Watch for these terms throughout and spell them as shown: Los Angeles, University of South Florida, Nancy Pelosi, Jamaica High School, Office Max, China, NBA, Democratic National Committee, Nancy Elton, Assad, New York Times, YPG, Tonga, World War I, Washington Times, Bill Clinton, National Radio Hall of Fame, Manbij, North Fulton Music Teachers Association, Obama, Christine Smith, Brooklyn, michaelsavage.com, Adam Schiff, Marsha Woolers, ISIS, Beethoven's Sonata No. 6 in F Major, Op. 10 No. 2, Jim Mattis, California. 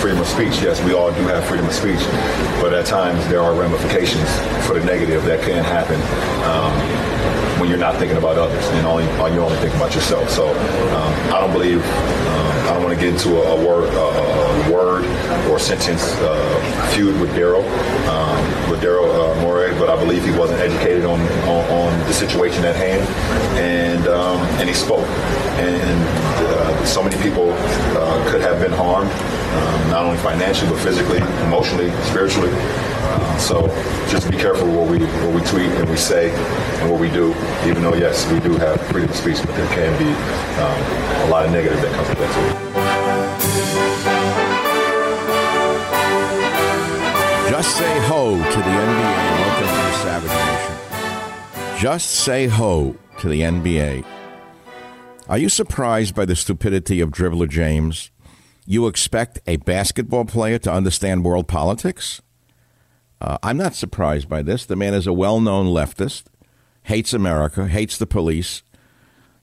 Freedom of speech, yes, we all do have freedom of speech, but at times there are ramifications for the negative that can happen when you're not thinking about others and you're only thinking about yourself. So I don't believe, I don't want to get into a word or sentence feud with Daryl Morey, but I believe he wasn't educated on the situation at hand, and he spoke, and so many people could have been harmed. Not only financially, but physically, emotionally, spiritually. So just be careful what we tweet and we say and what we do, even though, yes, we do have freedom of speech, but there can be a lot of negative that comes with that too. Just say ho to the NBA. Welcome to the Savage Nation. Just say ho to the NBA. Are you surprised by the stupidity of dribbler James? You expect a basketball player to understand world politics? I'm not surprised by this. The man is a well-known leftist, hates America, hates the police,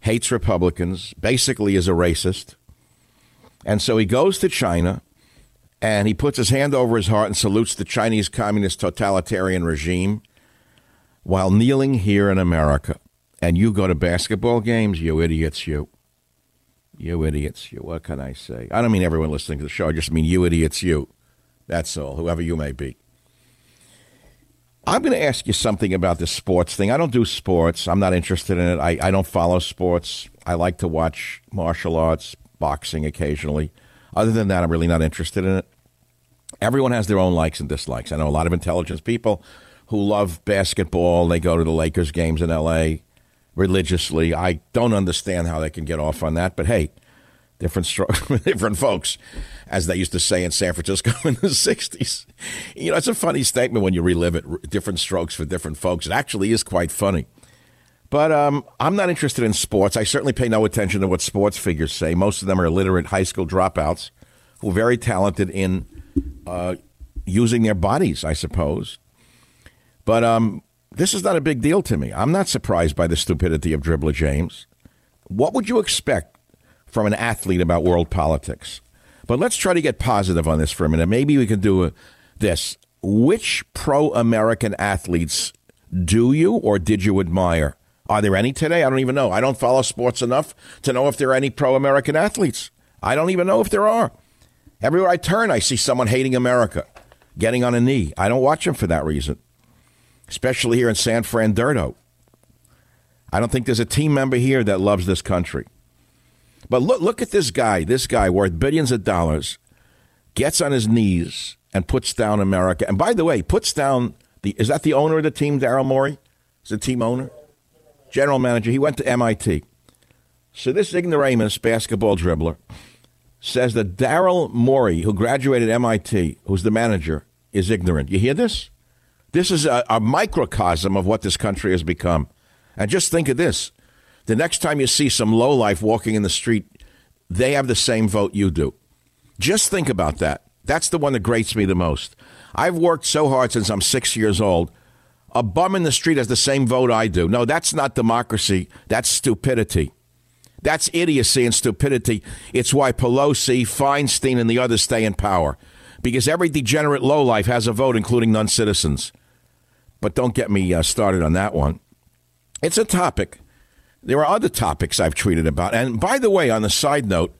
hates Republicans, basically is a racist. And so he goes to China and he puts his hand over his heart and salutes the Chinese communist totalitarian regime while kneeling here in America. And you go to basketball games, you idiots, you. You idiots, you. What can I say? I don't mean everyone listening to the show. I just mean you idiots, you. That's all, whoever you may be. I'm going to ask you something about this sports thing. I don't do sports. I'm not interested in it. I don't follow sports. I like to watch martial arts, boxing occasionally. Other than that, I'm really not interested in it. Everyone has their own likes and dislikes. I know a lot of intelligent people who love basketball. They go to the Lakers games in L.A., religiously. I don't understand how they can get off on that, but hey, different strokes, different folks, as they used to say in San Francisco in the 60s. You know, it's a funny statement when you relive it, different strokes for different folks. It actually is quite funny. But I'm not interested in sports. I certainly pay no attention to what sports figures say. Most of them are illiterate high school dropouts who are very talented in using their bodies, I suppose. But this is not a big deal to me. I'm not surprised by the stupidity of dribbler James. What would you expect from an athlete about world politics? But let's try to get positive on this for a minute. Maybe we can do this. Which pro-American athletes do you or did you admire? Are there any today? I don't even know. I don't follow sports enough to know if there are any pro-American athletes. I don't even know if there are. Everywhere I turn, I see someone hating America, getting on a knee. I don't watch them for that reason. especially here in San Fernando. I don't think there's a team member here that loves this country. But look at this guy worth billions of dollars, gets on his knees and puts down America. And by the way, puts down, is that the owner of the team, Daryl Morey? Is the team owner? General manager. He went to MIT. So this ignoramus basketball dribbler says that Daryl Morey, who graduated MIT, who's the manager, is ignorant. You hear this? This is a microcosm of what this country has become. And just think of this. The next time you see some lowlife walking in the street, they have the same vote you do. Just think about that. That's the one that grates me the most. I've worked so hard since I'm 6 years old. A bum in the street has the same vote I do. No, that's not democracy. That's stupidity. That's idiocy and stupidity. It's why Pelosi, Feinstein, and the others stay in power. Because every degenerate lowlife has a vote, including non-citizens. But don't get me started on that one. It's a topic. There are other topics I've tweeted about. And by the way, on a side note,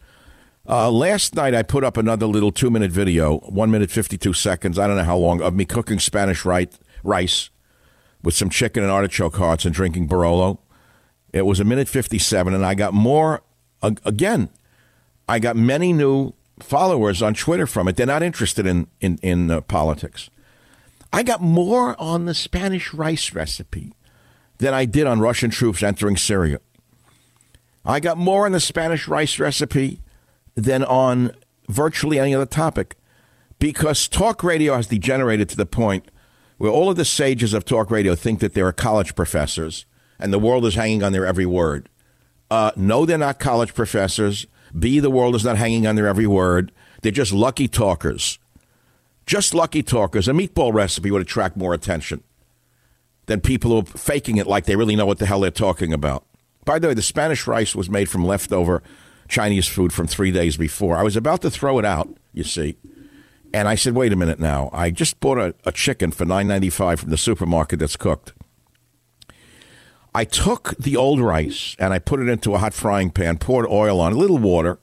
last night I put up another little 2-minute video, 1 minute, 52 seconds, I don't know how long, of me cooking Spanish rice with some chicken and artichoke hearts and drinking Barolo. It was a minute 57, and I got more, again, I got many new followers on Twitter from it. They're not interested in politics. I got more on the Spanish rice recipe than I did on Russian troops entering Syria. I got more on the Spanish rice recipe than on virtually any other topic, because talk radio has degenerated to the point where all of the sages of talk radio think that they are college professors and the world is hanging on their every word. No, they're not college professors. B, the world is not hanging on their every word. They're just lucky talkers. Just lucky talkers. A meatball recipe would attract more attention than people who are faking it like they really know what the hell they're talking about. By the way, the Spanish rice was made from leftover Chinese food from 3 days before. I was about to throw it out, you see, and I said, wait a minute now. I just bought a chicken for $9.95 from the supermarket that's cooked. I took the old rice and I put it into a hot frying pan, poured oil on, a little water,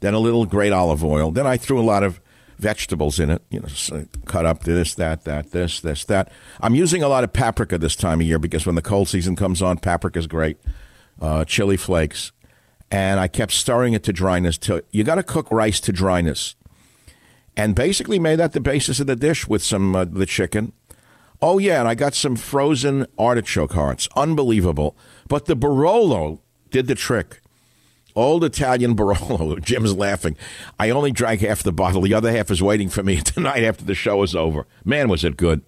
then a little great olive oil. Then I threw a lot of vegetables in it, you know, so cut up this, that, this, this, that. I'm using a lot of paprika this time of year because when the cold season comes on, paprika's great, chili flakes. And I kept stirring it to dryness. You got to cook rice to dryness. And basically made that the basis of the dish with some the chicken. Oh, yeah, and I got some frozen artichoke hearts. Unbelievable. But the Barolo did the trick. Old Italian Barolo. Jim's laughing. I only drank half the bottle. The other half is waiting for me tonight after the show is over. Man, was it good.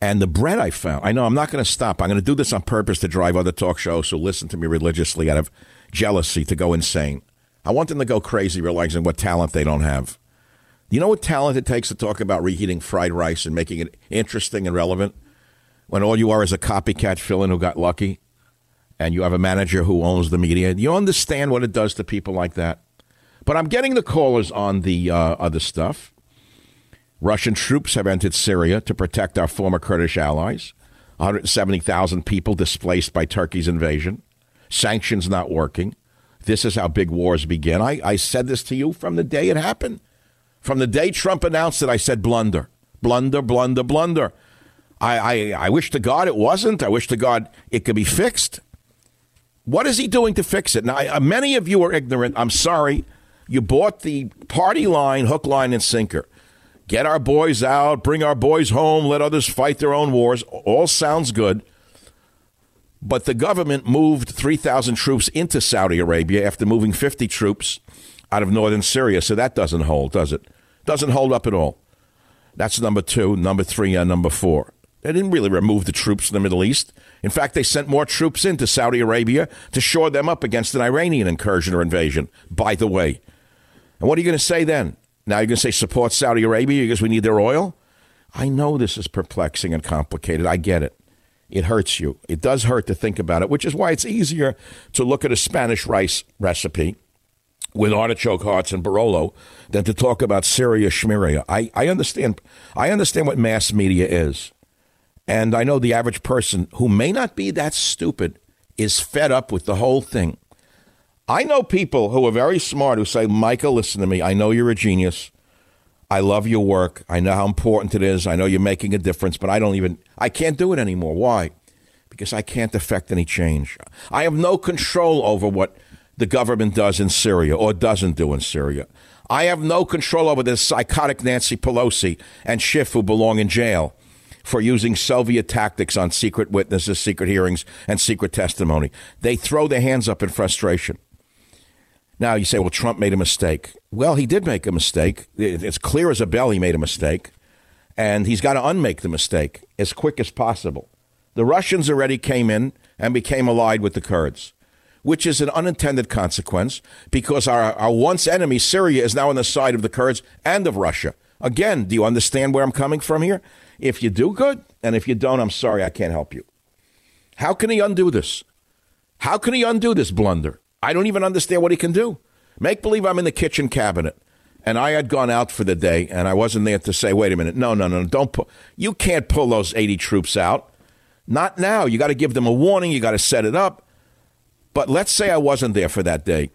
And the bread I found. I know I'm not going to stop. I'm going to do this on purpose to drive other talk shows who listen to me religiously out of jealousy to go insane. I want them to go crazy realizing what talent they don't have. You know what talent it takes to talk about reheating fried rice and making it interesting and relevant when all you are is a copycat fill-in who got lucky? And you have a manager who owns the media. You understand what it does to people like that. But I'm getting the callers on the other stuff. Russian troops have entered Syria to protect our former Kurdish allies. 170,000 people displaced by Turkey's invasion. Sanctions not working. This is how big wars begin. I said this to you from the day it happened. From the day Trump announced it, I said blunder. Blunder, blunder, blunder. I wish to God it wasn't. I wish to God it could be fixed. What is he doing to fix it? Now, many of you are ignorant. I'm sorry. You bought the party line, hook, line, and sinker. Get our boys out. Bring our boys home. Let others fight their own wars. All sounds good. But the government moved 3,000 troops into Saudi Arabia after moving 50 troops out of northern Syria. So that doesn't hold, does it? Doesn't hold up at all. That's number two, number three, and number four. They didn't really remove the troops in the Middle East. In fact, they sent more troops into Saudi Arabia to shore them up against an Iranian incursion or invasion, by the way. And what are you going to say then? Now you're going to say support Saudi Arabia because we need their oil? I know this is perplexing and complicated. I get it. It hurts you. It does hurt to think about it, which is why it's easier to look at a Spanish rice recipe with artichoke hearts and Barolo than to talk about Syria Shmiria. I understand. I understand what mass media is. And I know the average person who may not be that stupid is fed up with the whole thing. I know people who are very smart who say, Michael, listen to me. I know you're a genius. I love your work. I know how important it is. I know you're making a difference, but I can't do it anymore. Why? Because I can't affect any change. I have no control over what the government does in Syria or doesn't do in Syria. I have no control over this psychotic Nancy Pelosi and Schiff, who belong in jail for using Soviet tactics on secret witnesses, secret hearings, and secret testimony. They throw their hands up in frustration. Now you say, well, Trump made a mistake. Well, he did make a mistake. It's clear as a bell he made a mistake. And he's got to unmake the mistake as quick as possible. The Russians already came in and became allied with the Kurds, which is an unintended consequence, because our once enemy, Syria, is now on the side of the Kurds and of Russia. Again, do you understand where I'm coming from here? If you do, good. And if you don't, I'm sorry, I can't help you. How can he undo this? How can he undo this blunder? I don't even understand what he can do. Make believe I'm in the kitchen cabinet and I had gone out for the day and I wasn't there to say, wait a minute, no, don't pull. You can't pull those 80 troops out. Not now. You got to give them a warning. You got to set it up. But let's say I wasn't there for that day.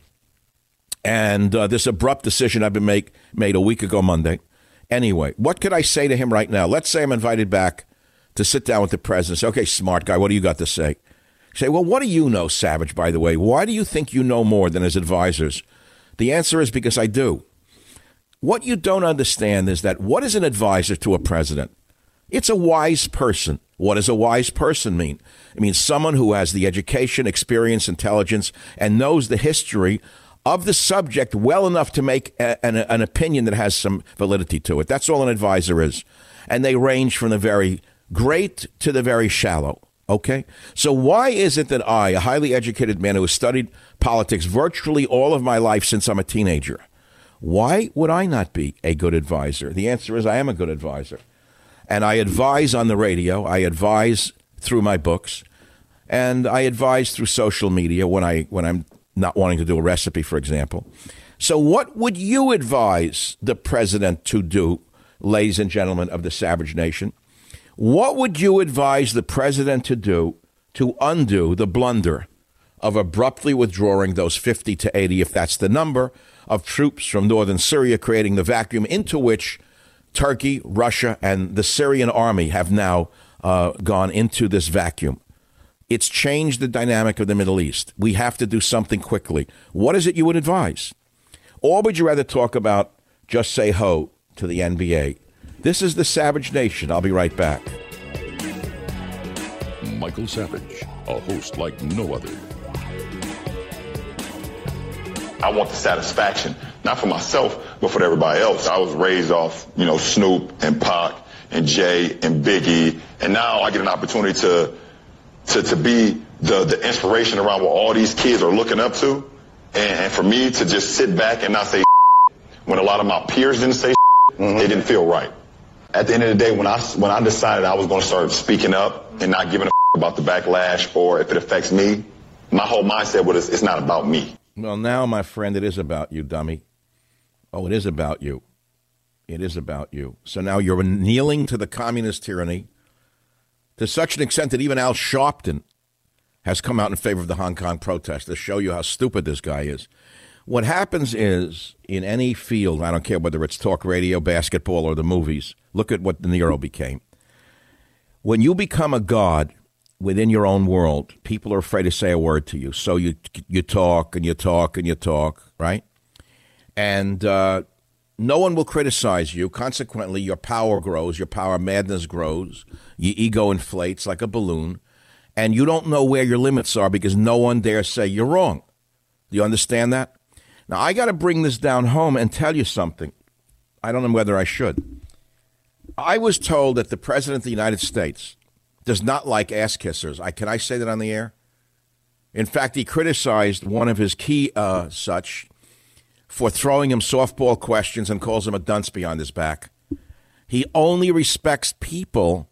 And this abrupt decision I've been made a week ago Monday. Anyway, what could I say to him right now? Let's say I'm invited back to sit down with the president. Say, okay, smart guy, what do you got to say? Say, well, what do you know, Savage, by the way? Why do you think you know more than his advisors? The answer is because I do. What you don't understand is that what is an advisor to a president? It's a wise person. What does a wise person mean? It means someone who has the education, experience, intelligence, and knows the history of the subject well enough to make an opinion that has some validity to it. That's all an advisor is. And they range from the very great to the very shallow. OK, so why is it that I, a highly educated man who has studied politics virtually all of my life since I'm a teenager, why would I not be a good advisor? The answer is I am a good advisor. And I advise on the radio. I advise through my books, and I advise through social media when I'm not wanting to do a recipe, for example. So what would you advise the president to do, ladies and gentlemen of the Savage Nation? What would you advise the president to do to undo the blunder of abruptly withdrawing those 50 to 80, if that's the number, of troops from northern Syria, creating the vacuum into which Turkey, Russia, and the Syrian army have now gone into this vacuum? It's changed the dynamic of the Middle East. We have to do something quickly. What is it you would advise? Or would you rather talk about just say ho to the NBA? This is the Savage Nation. I'll be right back. Michael Savage, a host like no other. I want the satisfaction, not for myself, but for everybody else. I was raised off, Snoop and Pac and Jay and Biggie. And now I get an opportunity to be the inspiration around what all these kids are looking up to. And for me to just sit back and not say when a lot of my peers didn't say, it didn't feel right. At the end of the day, when I decided I was going to start speaking up and not giving a about the backlash or if it affects me, my whole mindset was it's not about me. Well, now, my friend, it is about you, dummy. Oh, it is about you. It is about you. So now you're kneeling to the communist tyranny to such an extent that even Al Sharpton has come out in favor of the Hong Kong protest to show you how stupid this guy is. What happens is, in any field, I don't care whether it's talk radio, basketball, or the movies, look at what De Niro became. When you become a god within your own world, people are afraid to say a word to you. So you talk and you talk and you talk, right? And no one will criticize you. Consequently, your power grows, your power madness grows, your ego inflates like a balloon, and you don't know where your limits are because no one dares say you're wrong. Do you understand that? Now, I got to bring this down home and tell you something. I don't know whether I should. I was told that the president of the United States does not like ass kissers. Can I say that on the air? In fact, he criticized one of his key such for throwing him softball questions and calls him a dunce behind his back. He only respects people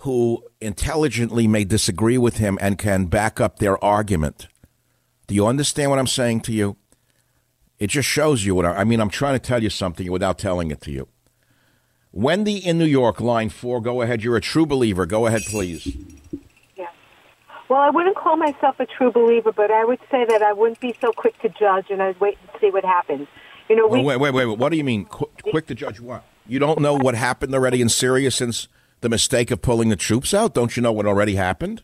who intelligently may disagree with him and can back up their argument. Do you understand what I'm saying to you? It just shows you what I'm trying to tell you something without telling it to you. Wendy in New York, line 4, go ahead. You're a true believer. Go ahead, please. Yeah. Well, I wouldn't call myself a true believer, but I would say that I wouldn't be so quick to judge, and I'd wait and see what happens. You know, wait. What do you mean? Quick to judge what? You don't know what happened already in Syria since the mistake of pulling the troops out? Don't you know what already happened?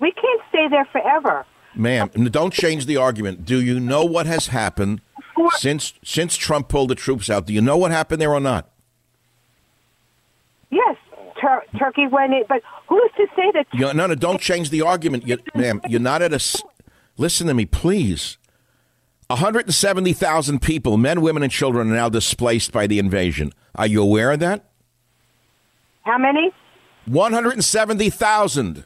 We can't stay there forever. Ma'am, don't change the argument. Do you know what has happened since Trump pulled the troops out? Do you know what happened there or not? Yes, Turkey went in, but who's to say that? No, don't change the argument, ma'am. You're not at a. Listen to me, please. 170,000 people, men, women, and children, are now displaced by the invasion. Are you aware of that? How many? 170,000.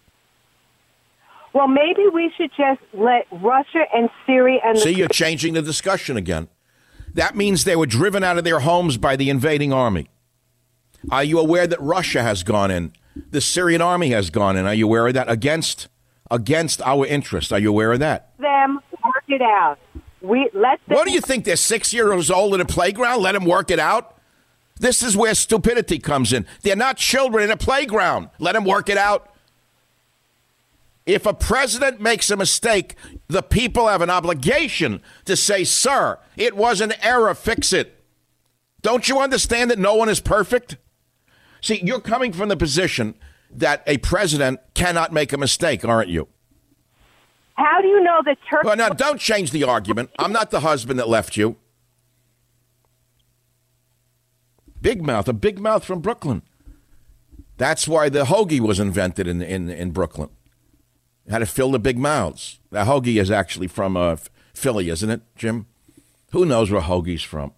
Well, maybe we should just let Russia and Syria and the... See, you're changing the discussion again. That means they were driven out of their homes by the invading army. Are you aware that Russia has gone in? The Syrian army has gone in. Are you aware of that? Against our interest. Are you aware of that? Them work it out. What do you think? They're 6 years old in a playground? Let them work it out? This is where stupidity comes in. They're not children in a playground. Let them work it out. If a president makes a mistake, the people have an obligation to say, sir, it was an error. Fix it. Don't you understand that no one is perfect? See, you're coming from the position that a president cannot make a mistake, aren't you? How do you know that Turkey... Well, now, don't change the argument. I'm not the husband that left you. Big mouth, a big mouth from Brooklyn. That's why the hoagie was invented in Brooklyn. How to fill the big mouths. The hoagie is actually from Philly, isn't it, Jim? Who knows where hoagie's from?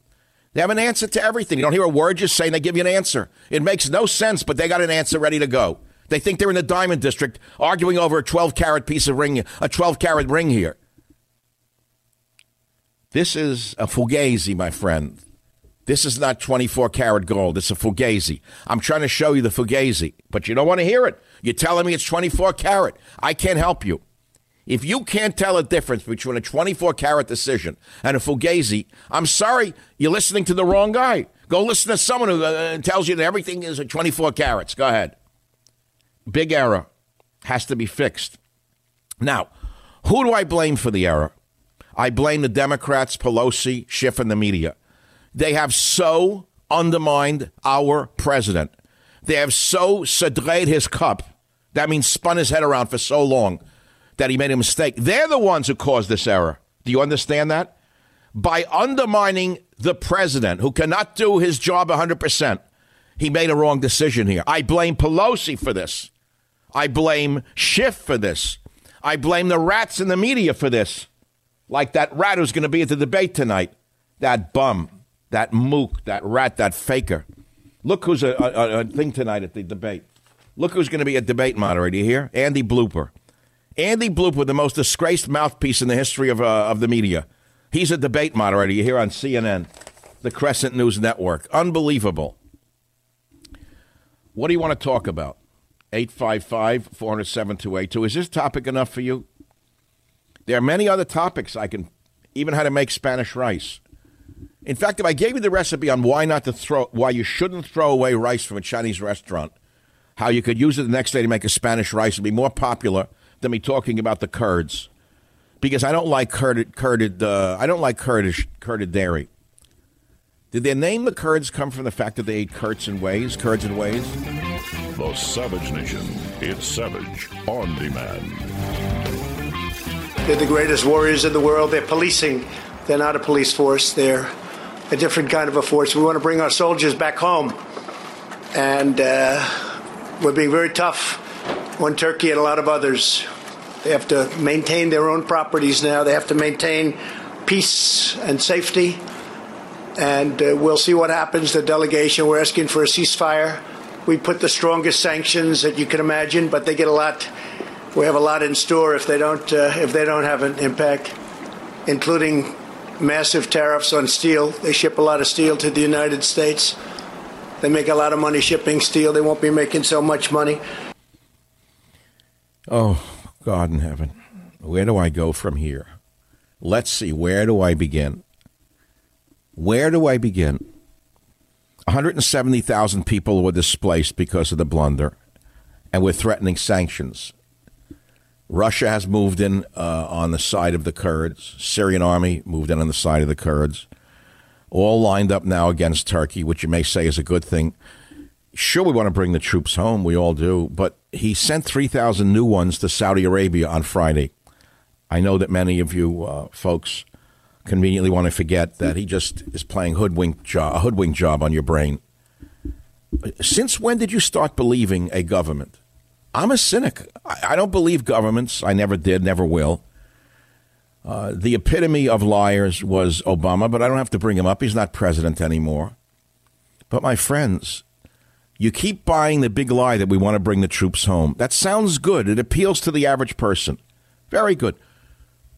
They have an answer to everything. You don't hear a word you're saying. They give you an answer. It makes no sense, but they got an answer ready to go. They think they're in the Diamond District arguing over a 12-carat piece of ring, a 12-carat ring here. This is a fugazi, my friend. This is not 24-carat gold. It's a fugazi. I'm trying to show you the fugazi, but you don't want to hear it. You're telling me it's 24-carat. I can't help you. If you can't tell a difference between a 24-carat decision and a fugazi, I'm sorry, you're listening to the wrong guy. Go listen to someone who tells you that everything is at 24 carats. Go ahead. Big error. Has to be fixed. Now, who do I blame for the error? I blame the Democrats, Pelosi, Schiff, and the media. They have so undermined our president. They have so sadreed his cup, that means spun his head around for so long, that he made a mistake. They're the ones who caused this error. Do you understand that? By undermining the president, who cannot do his job 100%, he made a wrong decision here. I blame Pelosi for this. I blame Schiff for this. I blame the rats in the media for this. Like that rat who's going to be at the debate tonight. That bum, that mook, that rat, that faker. Look who's a thing tonight at the debate. Look who's going to be a debate moderator here. Andy Blooper. Andy Blooper, the most disgraced mouthpiece in the history of the media. He's a debate moderator here on CNN, the Crescent News Network. Unbelievable. What do you want to talk about? 855-400-7282. Is this topic enough for you? There are many other topics I can, even how to make Spanish rice. In fact, if I gave you the recipe on why you shouldn't throw away rice from a Chinese restaurant, how you could use it the next day to make a Spanish rice, would be more popular than me talking about the Kurds, because I don't like curded dairy. Did their name, the Kurds, come from the fact that they ate curds and whey? The Savage Nation. It's Savage on Demand. They're the greatest warriors in the world. They're policing. They're not a police force. They're a different kind of a force. We want to bring our soldiers back home. And we're being very tough on Turkey and a lot of others. They have to maintain their own properties now. They have to maintain peace and safety. And we'll see what happens. The delegation, we're asking for a ceasefire. We put the strongest sanctions that you can imagine, but they get a lot. We have a lot in store if they don't have an impact, including massive tariffs on steel. They ship a lot of steel to the United States. They make a lot of money shipping steel. They won't be making so much money. Oh, God in heaven. Where do I go from here? Let's see. Where do I begin? 170,000 people were displaced because of the blunder, and we're threatening sanctions. Russia has moved in on the side of the Kurds. Syrian army moved in on the side of the Kurds. All lined up now against Turkey, which you may say is a good thing. Sure, we want to bring the troops home. We all do. But he sent 3,000 new ones to Saudi Arabia on Friday. I know that many of you folks conveniently want to forget that he just is playing a hoodwink job on your brain. Since when did you start believing a government? I'm a cynic. I don't believe governments. I never did, never will. The epitome of liars was Obama, but I don't have to bring him up. He's not president anymore. But my friends, you keep buying the big lie that we want to bring the troops home. That sounds good. It appeals to the average person. Very good.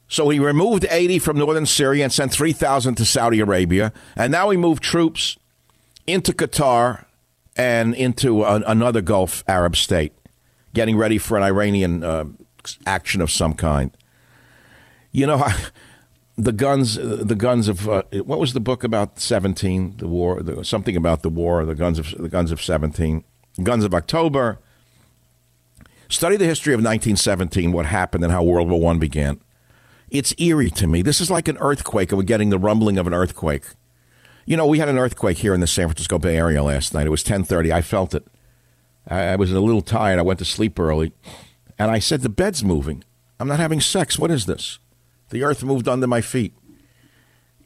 So he removed 80 from northern Syria and sent 3,000 to Saudi Arabia. And now he moved troops into Qatar and into another Gulf Arab state, getting ready for an Iranian action of some kind. You know, the guns of what was the book about 17? The war, something about the war, the guns of 17, guns of October. Study the history of 1917, what happened and how World War I began. It's eerie to me. This is like an earthquake, and we're getting the rumbling of an earthquake. You know, we had an earthquake here in the San Francisco Bay Area last night. It was 10:30. I felt it. I was a little tired. I went to sleep early, and I said, the bed's moving. I'm not having sex. What is this? The earth moved under my feet.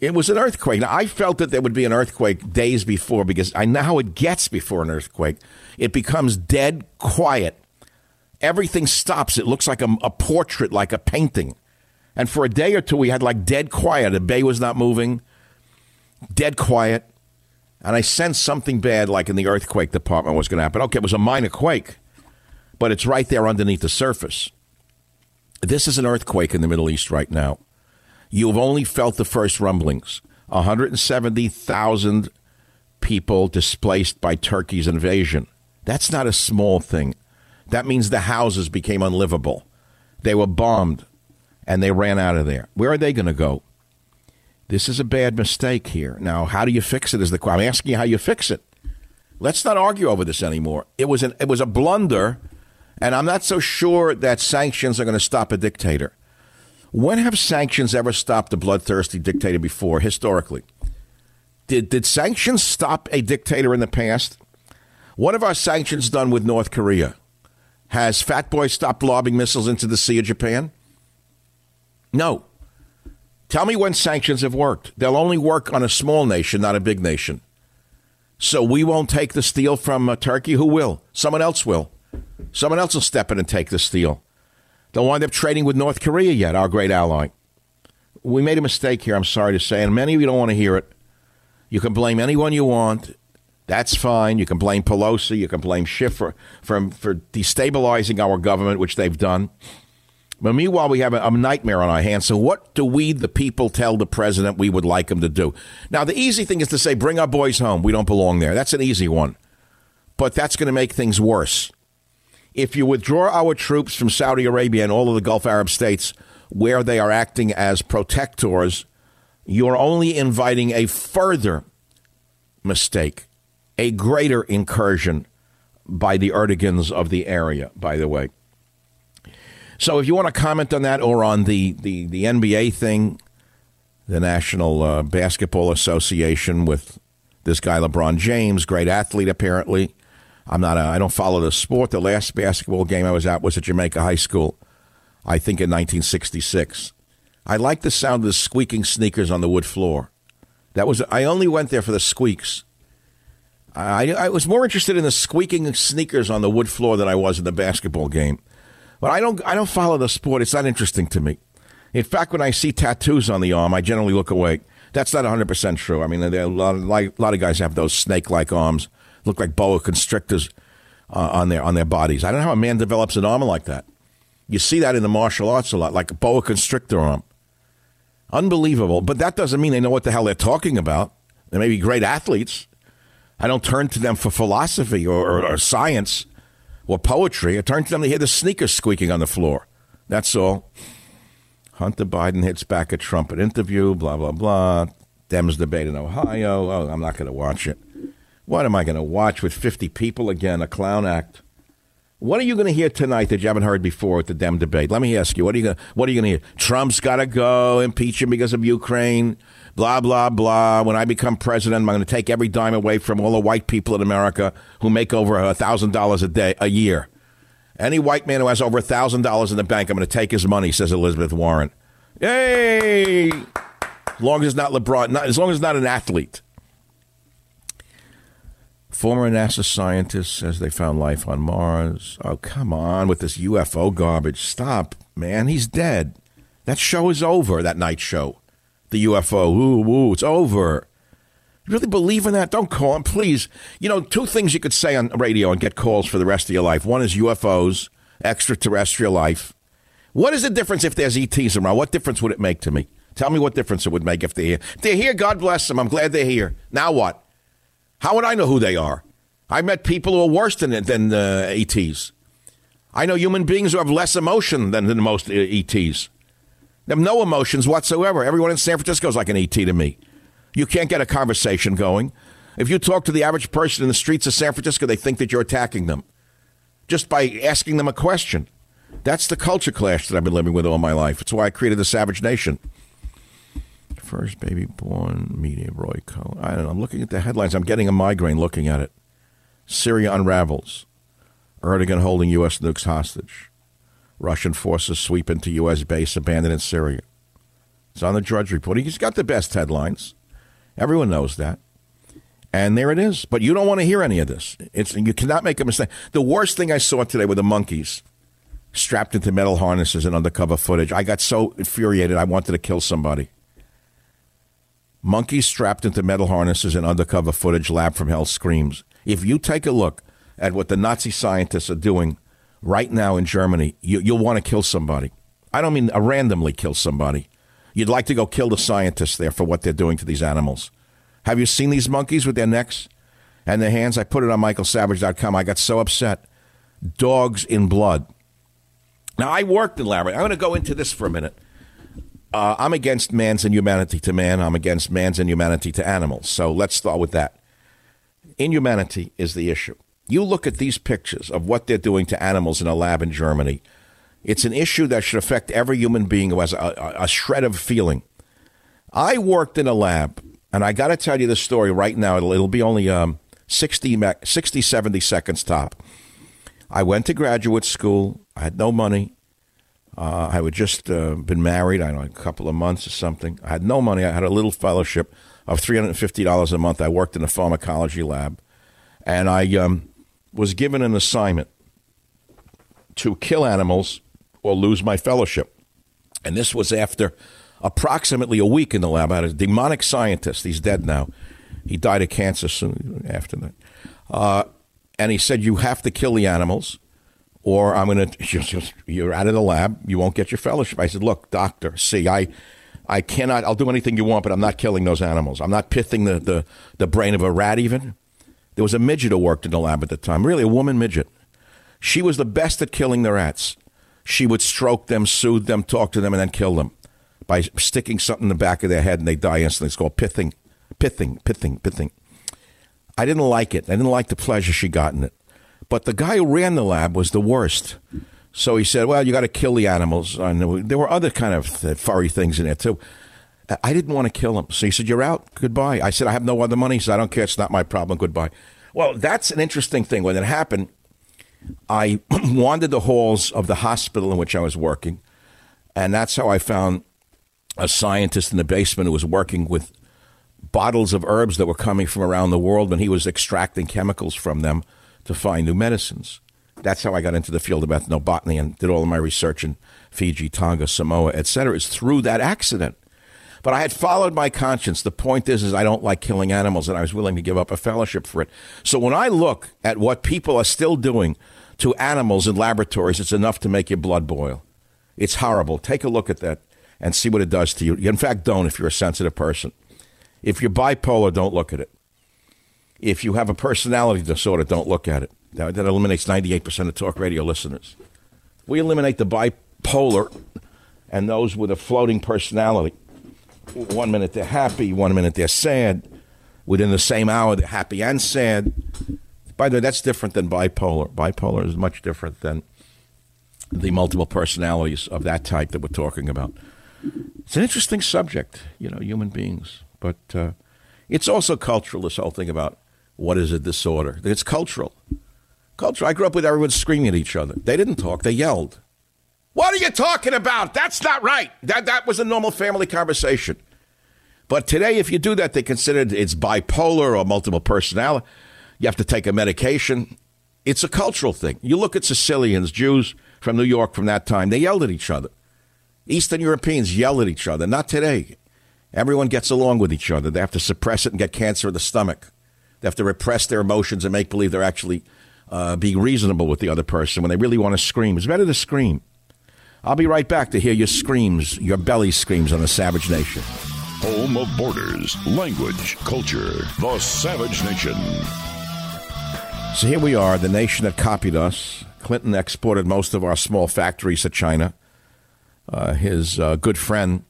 It was an earthquake. Now, I felt that there would be an earthquake days before, because I know how it gets before an earthquake. It becomes dead quiet. Everything stops. It looks like a portrait, like a painting. And for a day or two, we had like dead quiet. The bay was not moving. Dead quiet. And I sensed something bad, like in the earthquake department, was going to happen. Okay, it was a minor quake, but it's right there underneath the surface. This is an earthquake in the Middle East right now. You have only felt the first rumblings. 170,000 people displaced by Turkey's invasion. That's not a small thing. That means the houses became unlivable. They were bombed, and they ran out of there. Where are they going to go? This is a bad mistake here. Now, how do you fix it is the question. I'm asking you how you fix it. Let's not argue over this anymore. It was a blunder. And I'm not so sure that sanctions are going to stop a dictator. When have sanctions ever stopped a bloodthirsty dictator before, historically? Did sanctions stop a dictator in the past? What have our sanctions done with North Korea? Has Fat Boy stopped lobbing missiles into the Sea of Japan? No. Tell me when sanctions have worked. They'll only work on a small nation, not a big nation. So we won't take the steel from Turkey. Who will? Someone else will. Someone else will step in and take the steel. They'll wind up trading with North Korea yet, our great ally. We made a mistake here, I'm sorry to say, and many of you don't want to hear it. You can blame anyone you want. That's fine. You can blame Pelosi. You can blame Schiff for destabilizing our government, which they've done. But meanwhile, we have a nightmare on our hands. So what do we, the people, tell the president we would like him to do? Now, the easy thing is to say, bring our boys home. We don't belong there. That's an easy one. But that's going to make things worse. If you withdraw our troops from Saudi Arabia and all of the Gulf Arab states where they are acting as protectors, you're only inviting a further mistake, a greater incursion by the Erdogans of the area, by the way. So if you want to comment on that or on the NBA thing, the National Basketball Association with this guy, LeBron James, great athlete, apparently. I don't follow the sport. The last basketball game I was at was at Jamaica High School, I think in 1966. I like the sound of the squeaking sneakers on the wood floor. I only went there for the squeaks. I was more interested in the squeaking sneakers on the wood floor than I was in the basketball game. But I don't follow the sport. It's not interesting to me. In fact, when I see tattoos on the arm, I generally look away. That's not 100% true. I mean, there are a lot of guys have those snake-like arms. Look like boa constrictors on their bodies. I don't know how a man develops an arm like that. You see that in the martial arts a lot, like a boa constrictor arm. Unbelievable. But that doesn't mean they know what the hell they're talking about. They may be great athletes. I don't turn to them for philosophy or science or poetry. I turn to them to hear the sneakers squeaking on the floor. That's all. Hunter Biden hits back at Trump in interview, blah, blah, blah. Dems debate in Ohio. Oh, I'm not going to watch it. What am I going to watch with 50 people again? A clown act. What are you going to hear tonight that you haven't heard before at the Dem debate? Let me ask you, what are you going to hear? Trump's got to go, impeach him because of Ukraine, blah, blah, blah. When I become president, I'm going to take every dime away from all the white people in America who make over $1,000 a year. Any white man who has over $1,000 in the bank, I'm going to take his money, says Elizabeth Warren. Yay! As long as it's not LeBron, as long as it's not an athlete. Former NASA scientist says they found life on Mars. Oh, come on with this UFO garbage. Stop, man. He's dead. That show is over, that night show. The UFO. Ooh, ooh, it's over. You really believe in that? Don't call him, please. You know, two things you could say on radio and get calls for the rest of your life. One is UFOs, extraterrestrial life. What is the difference if there's ETs around? What difference would it make to me? Tell me what difference it would make if they're here. If they're here, God bless them. I'm glad they're here. Now what? How would I know who they are? I met people who are worse than ETs. I know human beings who have less emotion than most ETs. They have no emotions whatsoever. Everyone in San Francisco is like an ET to me. You can't get a conversation going. If you talk to the average person in the streets of San Francisco, they think that you're attacking them just by asking them a question. That's the culture clash that I've been living with all my life. It's why I created the Savage Nation. First baby born, media, Roy Cohen. I don't know. I'm looking at the headlines. I'm getting a migraine looking at it. Syria unravels. Erdogan holding U.S. nukes hostage. Russian forces sweep into U.S. base abandoned in Syria. It's on the Drudge Report. He's got the best headlines. Everyone knows that. And there it is. But you don't want to hear any of this. You cannot make a mistake. The worst thing I saw today were the monkeys strapped into metal harnesses and undercover footage. I got so infuriated I wanted to kill somebody. Monkeys strapped into metal harnesses and undercover footage, Lab from Hell screams. If you take a look at what the Nazi scientists are doing right now in Germany, you'll want to kill somebody. I don't mean randomly kill somebody. You'd like to go kill the scientists there for what they're doing to these animals. Have you seen these monkeys with their necks and their hands? I put it on michaelsavage.com. I got so upset. Dogs in blood. Now, I worked in Larry. I'm going to go into this for a minute. I'm against man's inhumanity to man. I'm against man's inhumanity to animals. So let's start with that. Inhumanity is the issue. You look at these pictures of what they're doing to animals in a lab in Germany. It's an issue that should affect every human being who has a shred of feeling. I worked in a lab, and I got to tell you this story right now. It'll be only 60, 70 seconds top. I went to graduate school. I had no money. I had just been married, I don't know, a couple of months or something. I had no money. I had a little fellowship of $350 a month. I worked in a pharmacology lab, and I was given an assignment to kill animals or lose my fellowship. And this was after approximately a week in the lab. I had a demonic scientist. He's dead now. He died of cancer soon after that. And he said, you have to kill the animals, or I'm going to, you're out of the lab, you won't get your fellowship. I said, look, doctor, see, I cannot, I'll do anything you want, but I'm not killing those animals. I'm not pithing the brain of a rat even. There was a midget who worked in the lab at the time, really a woman midget. She was the best at killing the rats. She would stroke them, soothe them, talk to them, and then kill them by sticking something in the back of their head, and they die instantly. It's called pithing. I didn't like it. I didn't like the pleasure she got in it. But the guy who ran the lab was the worst. So he said, well, you got to kill the animals. And there were other kind of furry things in there, too. I didn't want to kill them. So he said, you're out. Goodbye. I said, I have no other money. He said, I don't care. It's not my problem. Goodbye. Well, that's an interesting thing. When it happened, I wandered the halls of the hospital in which I was working. And that's how I found a scientist in the basement who was working with bottles of herbs that were coming from around the world, and he was extracting chemicals from them to find new medicines. That's how I got into the field of ethnobotany and did all of my research in Fiji, Tonga, Samoa, etc. It's through that accident. But I had followed my conscience. The point is I don't like killing animals, and I was willing to give up a fellowship for it. So when I look at what people are still doing to animals in laboratories, it's enough to make your blood boil. It's horrible. Take a look at that and see what it does to you. In fact, don't, if you're a sensitive person. If you're bipolar, don't look at it. If you have a personality disorder, don't look at it. That eliminates 98% of talk radio listeners. We eliminate the bipolar and those with a floating personality. 1 minute they're happy, 1 minute they're sad. Within the same hour, they're happy and sad. By the way, that's different than bipolar. Bipolar is much different than the multiple personalities of that type that we're talking about. It's an interesting subject, you know, human beings. But it's also cultural, this whole thing about what is a disorder. It's cultural. I grew up with everyone screaming at each other. They didn't talk. They yelled. What are you talking about? That's not right. That was a normal family conversation. But today, if you do that, they consider it's bipolar or multiple personality. You have to take a medication. It's a cultural thing. You look at Sicilians, Jews from New York from that time, they yelled at each other. Eastern Europeans yell at each other. Not today. Everyone gets along with each other. They have to suppress it and get cancer of the stomach. They have to repress their emotions and make believe they're actually being reasonable with the other person when they really want to scream. It's better to scream. I'll be right back to hear your screams, your belly screams on the Savage Nation. Home of borders, language, culture, the Savage Nation. So here we are, the nation that copied us. Clinton exported most of our small factories to China. His good friend,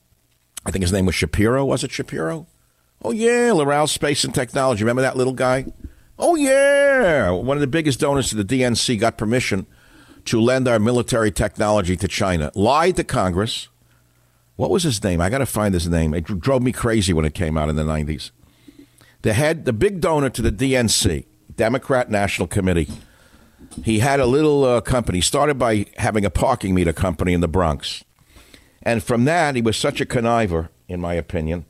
I think his name was Shapiro. Was it Shapiro? Oh, yeah, Loral Space and Technology. Remember that little guy? Oh, yeah. One of the biggest donors to the DNC got permission to lend our military technology to China. Lied to Congress. What was his name? I got to find his name. It drove me crazy when it came out in the 90s. The big donor to the DNC, Democrat National Committee, he had a little company, started by having a parking meter company in the Bronx. And from that, he was such a conniver, in my opinion,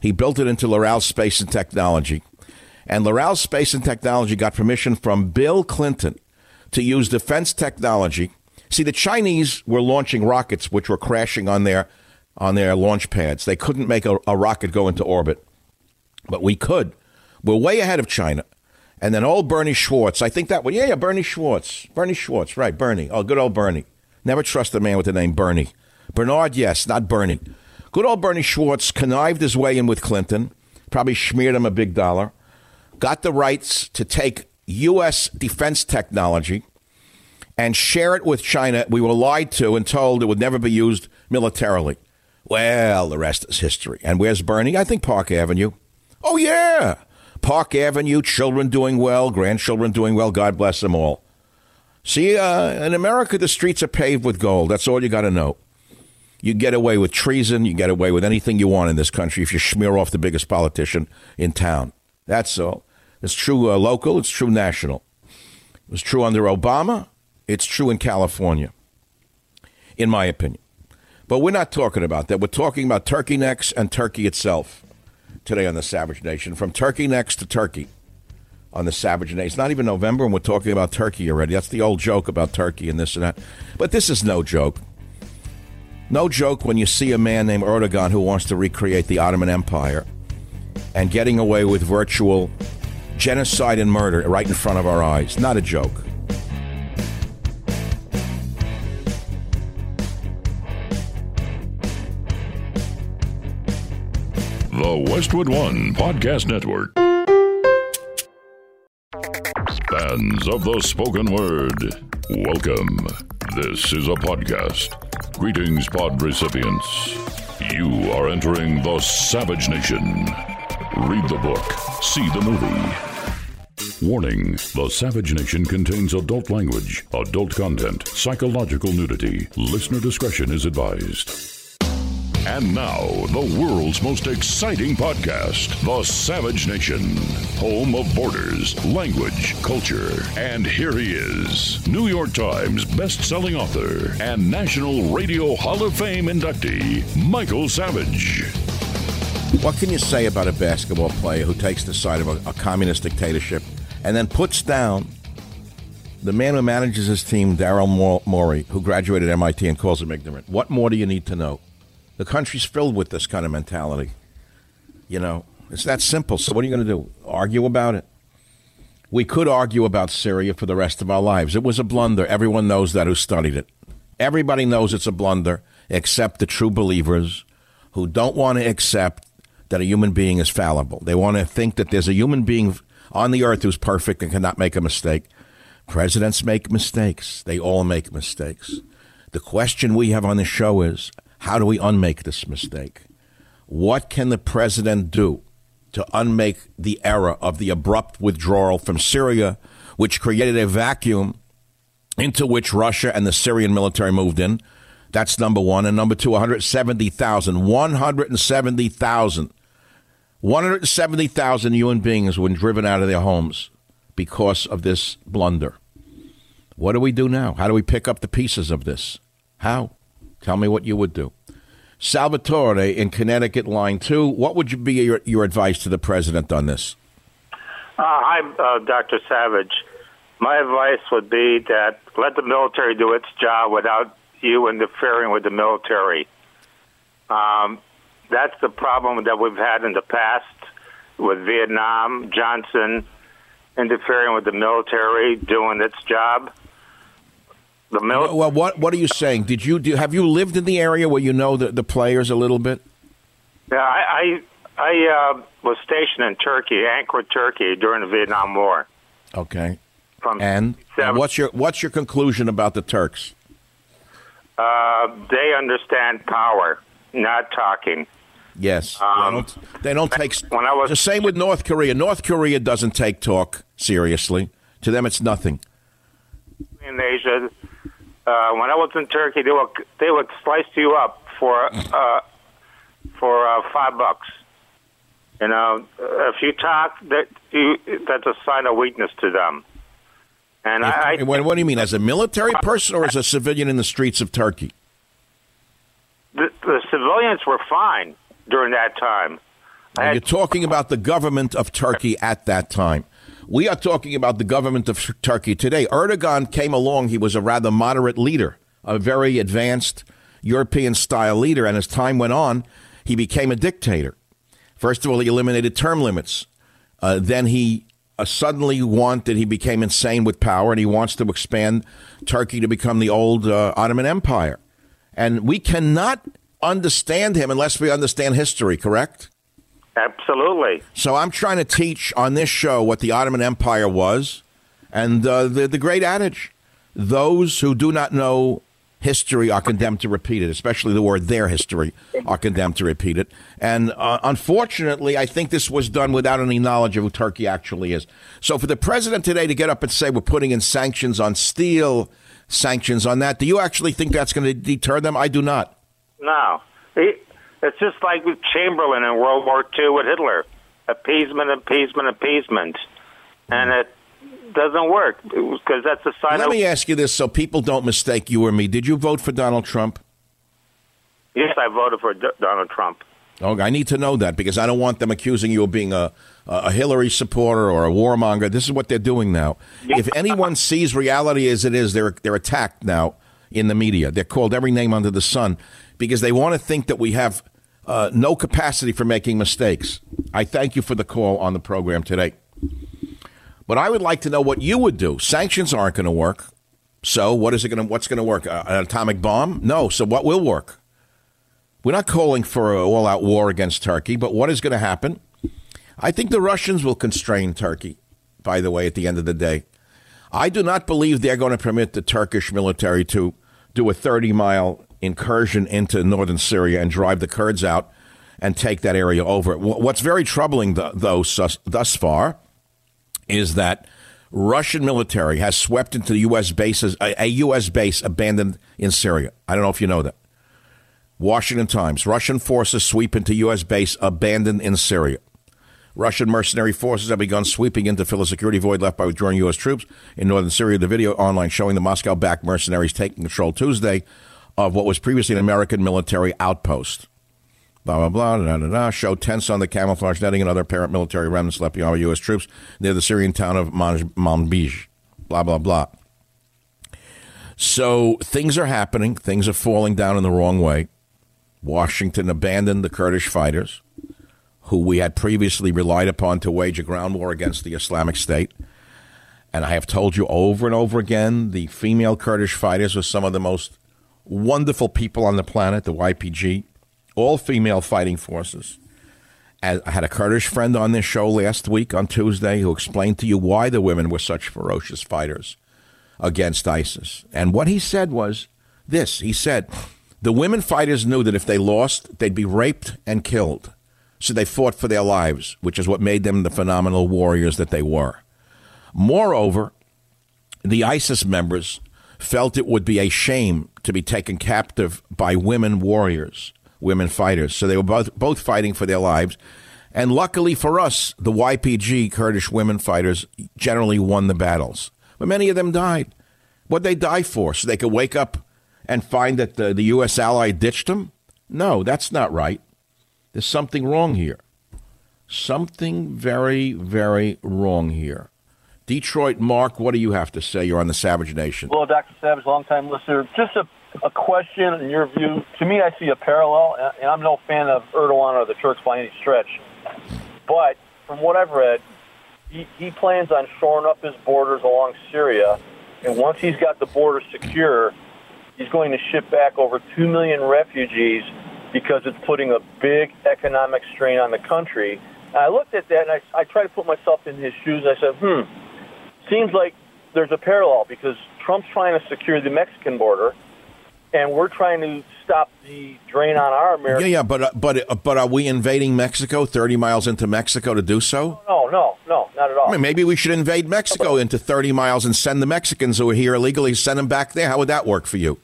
he built it into Loral Space and Technology. And Loral Space and Technology got permission from Bill Clinton to use defense technology. See, the Chinese were launching rockets which were crashing on their launch pads. They couldn't make a rocket go into orbit. But we could. We're way ahead of China. And then old Bernie Schwartz, I think that was, yeah, Bernie Schwartz. Bernie Schwartz, right, Bernie. Oh, good old Bernie. Never trust a man with the name Bernie. Bernard, yes, not Bernie. Good old Bernie Schwartz connived his way in with Clinton, probably smeared him a big dollar, got the rights to take U.S. defense technology and share it with China. We were lied to and told it would never be used militarily. Well, the rest is history. And where's Bernie? I think Park Avenue. Oh, yeah. Park Avenue, children doing well, grandchildren doing well. God bless them all. See, in America, the streets are paved with gold. That's all you got to know. You get away with treason. You get away with anything you want in this country if you smear off the biggest politician in town. That's all. It's true local. It's true national. It was true under Obama. It's true in California, in my opinion. But we're not talking about that. We're talking about turkey necks and Turkey itself today on the Savage Nation. From turkey necks to Turkey on the Savage Nation. It's not even November and we're talking about Turkey already. That's the old joke about Turkey and this and that. But this is no joke. No joke when you see a man named Erdogan who wants to recreate the Ottoman Empire and getting away with virtual genocide and murder right in front of our eyes. Not a joke. The Westwood One Podcast Network. Fans of the spoken word, welcome. This is a podcast. Greetings, pod recipients. You are entering the Savage Nation. Read the book, see the movie. Warning, the Savage Nation contains adult language, adult content, psychological nudity. Listener discretion is advised. And now, the world's most exciting podcast, The Savage Nation. Home of borders, language, culture. And here he is, New York Times best-selling author and National Radio Hall of Fame inductee, Michael Savage. What can you say about a basketball player who takes the side of a communist dictatorship and then puts down the man who manages his team, Daryl Morey, who graduated MIT, and calls him ignorant? What more do you need to know? The country's filled with this kind of mentality. You know, it's that simple. So what are you going to do? Argue about it? We could argue about Syria for the rest of our lives. It was a blunder. Everyone knows that who studied it. Everybody knows it's a blunder, except the true believers who don't want to accept that a human being is fallible. They want to think that there's a human being on the earth who's perfect and cannot make a mistake. Presidents make mistakes. They all make mistakes. The question we have on the show is, how do we unmake this mistake? What can the president do to unmake the error of the abrupt withdrawal from Syria which created a vacuum into which Russia and the Syrian military moved in. That's number one. And number two, 170,000 human beings were driven out of their homes because of this blunder. What do we do now? How do we pick up the pieces of this? How? Tell me what you would do. Salvatore in Connecticut, line 2. What would be your advice to the president on this? Hi, Dr. Savage. My advice would be that let the military do its job without you interfering with the military. That's the problem that we've had in the past with Vietnam, Johnson interfering with the military, doing its job. The military. Well, what are you saying? Have you lived in the area where you know the players a little bit? Yeah, I was stationed in Turkey, Ankara, Turkey, during the Vietnam War. Okay. And what's your conclusion about the Turks? They understand power, not talking. Yes. They don't take... The same with North Korea. North Korea doesn't take talk seriously. To them, it's nothing. In Asia, when I was in Turkey, they would slice you up for $5. You know, if you talk, that's a sign of weakness to them. And what do you mean, as a military person or as a civilian in the streets of Turkey? The civilians were fine during that time. You're talking about the government of Turkey at that time. We are talking about the government of Turkey today. Erdogan came along. He was a rather moderate leader, a very advanced European-style leader. And as time went on, he became a dictator. First of all, he eliminated term limits. Then he... he became insane with power, and he wants to expand Turkey to become the old Ottoman Empire. And we cannot understand him unless we understand history, correct? Absolutely. So I'm trying to teach on this show what the Ottoman Empire was, and the great adage, those who do not know history are condemned to repeat it, especially the word their history are condemned to repeat it. And unfortunately, I think this was done without any knowledge of who Turkey actually is. So for the president today to get up and say we're putting in sanctions on steel, sanctions on that, do you actually think that's going to deter them? I do not. No. It's just like with Chamberlain in World War II with Hitler. Appeasement, appeasement, appeasement. And it doesn't work because that's the sign. Let me ask you this so people don't mistake you or me. Did you vote for Donald Trump? Yes, I voted for Donald Trump. Oh, I need to know that because I don't want them accusing you of being a Hillary supporter or a warmonger. This is what they're doing now. Yeah. If anyone sees reality as it is, they're attacked now in the media. They're called every name under the sun because they want to think that we have no capacity for making mistakes. I thank you for the call on the program today. But I would like to know what you would do. Sanctions aren't going to work. So what's going to work? An atomic bomb? No. So what will work? We're not calling for an all-out war against Turkey, but what is going to happen? I think the Russians will constrain Turkey, by the way, at the end of the day. I do not believe they're going to permit the Turkish military to do a 30-mile incursion into northern Syria and drive the Kurds out and take that area over. What's very troubling, though, thus far, is that Russian military has swept into the U.S. bases, a U.S. base abandoned in Syria. I don't know if you know that. Washington Times, Russian forces sweep into U.S. base abandoned in Syria. Russian mercenary forces have begun sweeping into fill a security void left by withdrawing U.S. troops in northern Syria. The video online showing the Moscow-backed mercenaries taking control Tuesday of what was previously an American military outpost. Blah, blah, blah, da, da, da. Show tents on the camouflage netting and other paramilitary remnants left behind by U.S. troops near the Syrian town of Manbij. Blah, blah, blah. So things are happening. Things are falling down in the wrong way. Washington abandoned the Kurdish fighters, who we had previously relied upon to wage a ground war against the Islamic State. And I have told you over and over again, the female Kurdish fighters were some of the most wonderful people on the planet, the YPG. All-female fighting forces. I had a Kurdish friend on this show last week on Tuesday who explained to you why the women were such ferocious fighters against ISIS. And what he said was this. He said, the women fighters knew that if they lost, they'd be raped and killed. So they fought for their lives, which is what made them the phenomenal warriors that they were. Moreover, the ISIS members felt it would be a shame to be taken captive by women warriors, women fighters. So they were both fighting for their lives. And luckily for us, the YPG, Kurdish women fighters, generally won the battles. But many of them died. What'd they die for? So they could wake up and find that the U.S. ally ditched them? No, that's not right. There's something wrong here. Something very, very wrong here. Detroit, Mark, what do you have to say? You're on the Savage Nation. Well, Dr. Savage, longtime listener. Just a question in your view. To me, I see a parallel, and I'm no fan of Erdogan or the Turks by any stretch. But from what I've read, he plans on shoring up his borders along Syria, and once he's got the border secure, he's going to ship back over 2 million refugees because it's putting a big economic strain on the country. And I looked at that, and I tried to put myself in his shoes, and I said, seems like there's a parallel because Trump's trying to secure the Mexican border, and we're trying to stop the drain on our American... Yeah, but are we invading Mexico, 30 miles into Mexico to do so? No, not at all. I mean, maybe we should invade Mexico into 30 miles and send the Mexicans who are here illegally, send them back there. How would that work for you?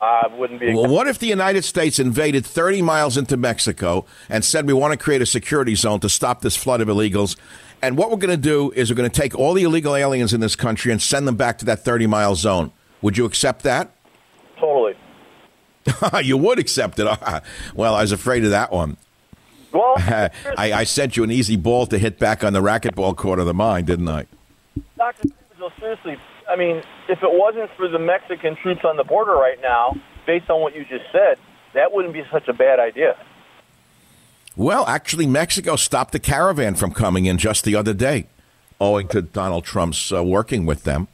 I wouldn't be... Well, what if the United States invaded 30 miles into Mexico and said we want to create a security zone to stop this flood of illegals, and what we're going to do is we're going to take all the illegal aliens in this country and send them back to that 30-mile zone. Would you accept that? Totally. You would accept it. Well, I was afraid of that one. Well, I sent you an easy ball to hit back on the racquetball court of the mind, didn't I? Dr. Savage, seriously, I mean, if it wasn't for the Mexican troops on the border right now, based on what you just said, that wouldn't be such a bad idea. Well, actually, Mexico stopped the caravan from coming in just the other day, owing to Donald Trump's working with them.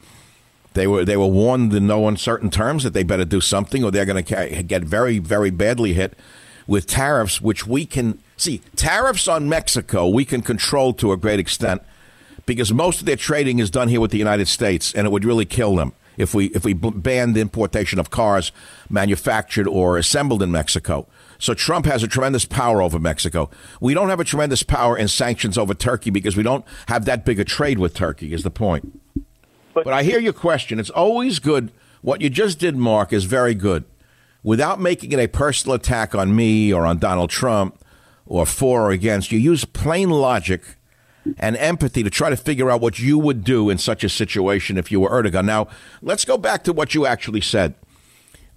They were warned in no uncertain terms that they better do something or they're going to get very, very badly hit with tariffs, which we can see. Tariffs on Mexico we can control to a great extent because most of their trading is done here with the United States, and it would really kill them if we banned the importation of cars manufactured or assembled in Mexico. So Trump has a tremendous power over Mexico. We don't have a tremendous power in sanctions over Turkey because we don't have that big a trade with Turkey is the point. But I hear your question. It's always good. What you just did, Mark, is very good. Without making it a personal attack on me or on Donald Trump or for or against, you use plain logic and empathy to try to figure out what you would do in such a situation if you were Erdogan. Now, let's go back to what you actually said.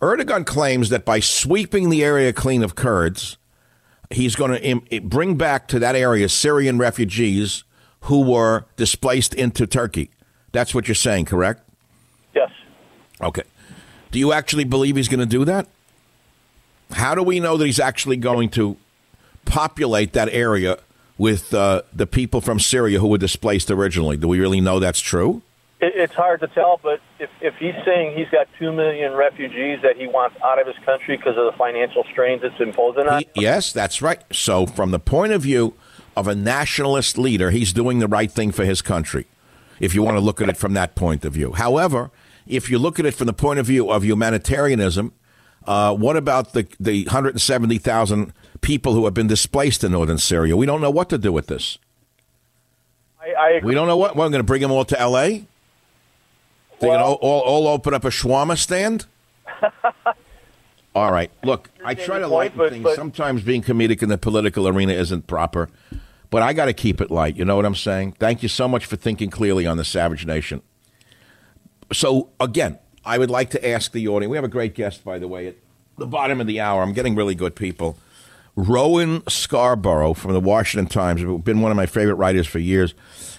Erdogan claims that by sweeping the area clean of Kurds, he's going to bring back to that area Syrian refugees who were displaced into Turkey. That's what you're saying, correct? Yes. Okay. Do you actually believe he's going to do that? How do we know that he's actually going to populate that area with the people from Syria who were displaced originally? Do we really know that's true? It's hard to tell, but if he's saying he's got 2 million refugees that he wants out of his country because of the financial strains it's imposing on him. Yes, that's right. So from the point of view of a nationalist leader, he's doing the right thing for his country, if you want to look at it from that point of view. However, if you look at it from the point of view of humanitarianism, what about the 170,000 people who have been displaced in northern Syria? We don't know what to do with this. I agree. We don't know what. We're going to bring them all to L.A.? They're going to all open up a shawarma stand? All right. Look, I try to lighten things. But sometimes being comedic in the political arena isn't proper. But I got to keep it light. You know what I'm saying? Thank you so much for thinking clearly on the Savage Nation. So, again, I would like to ask the audience. We have a great guest, by the way, at the bottom of the hour. I'm getting really good people. Rowan Scarborough from the Washington Times, who's been one of my favorite writers for years,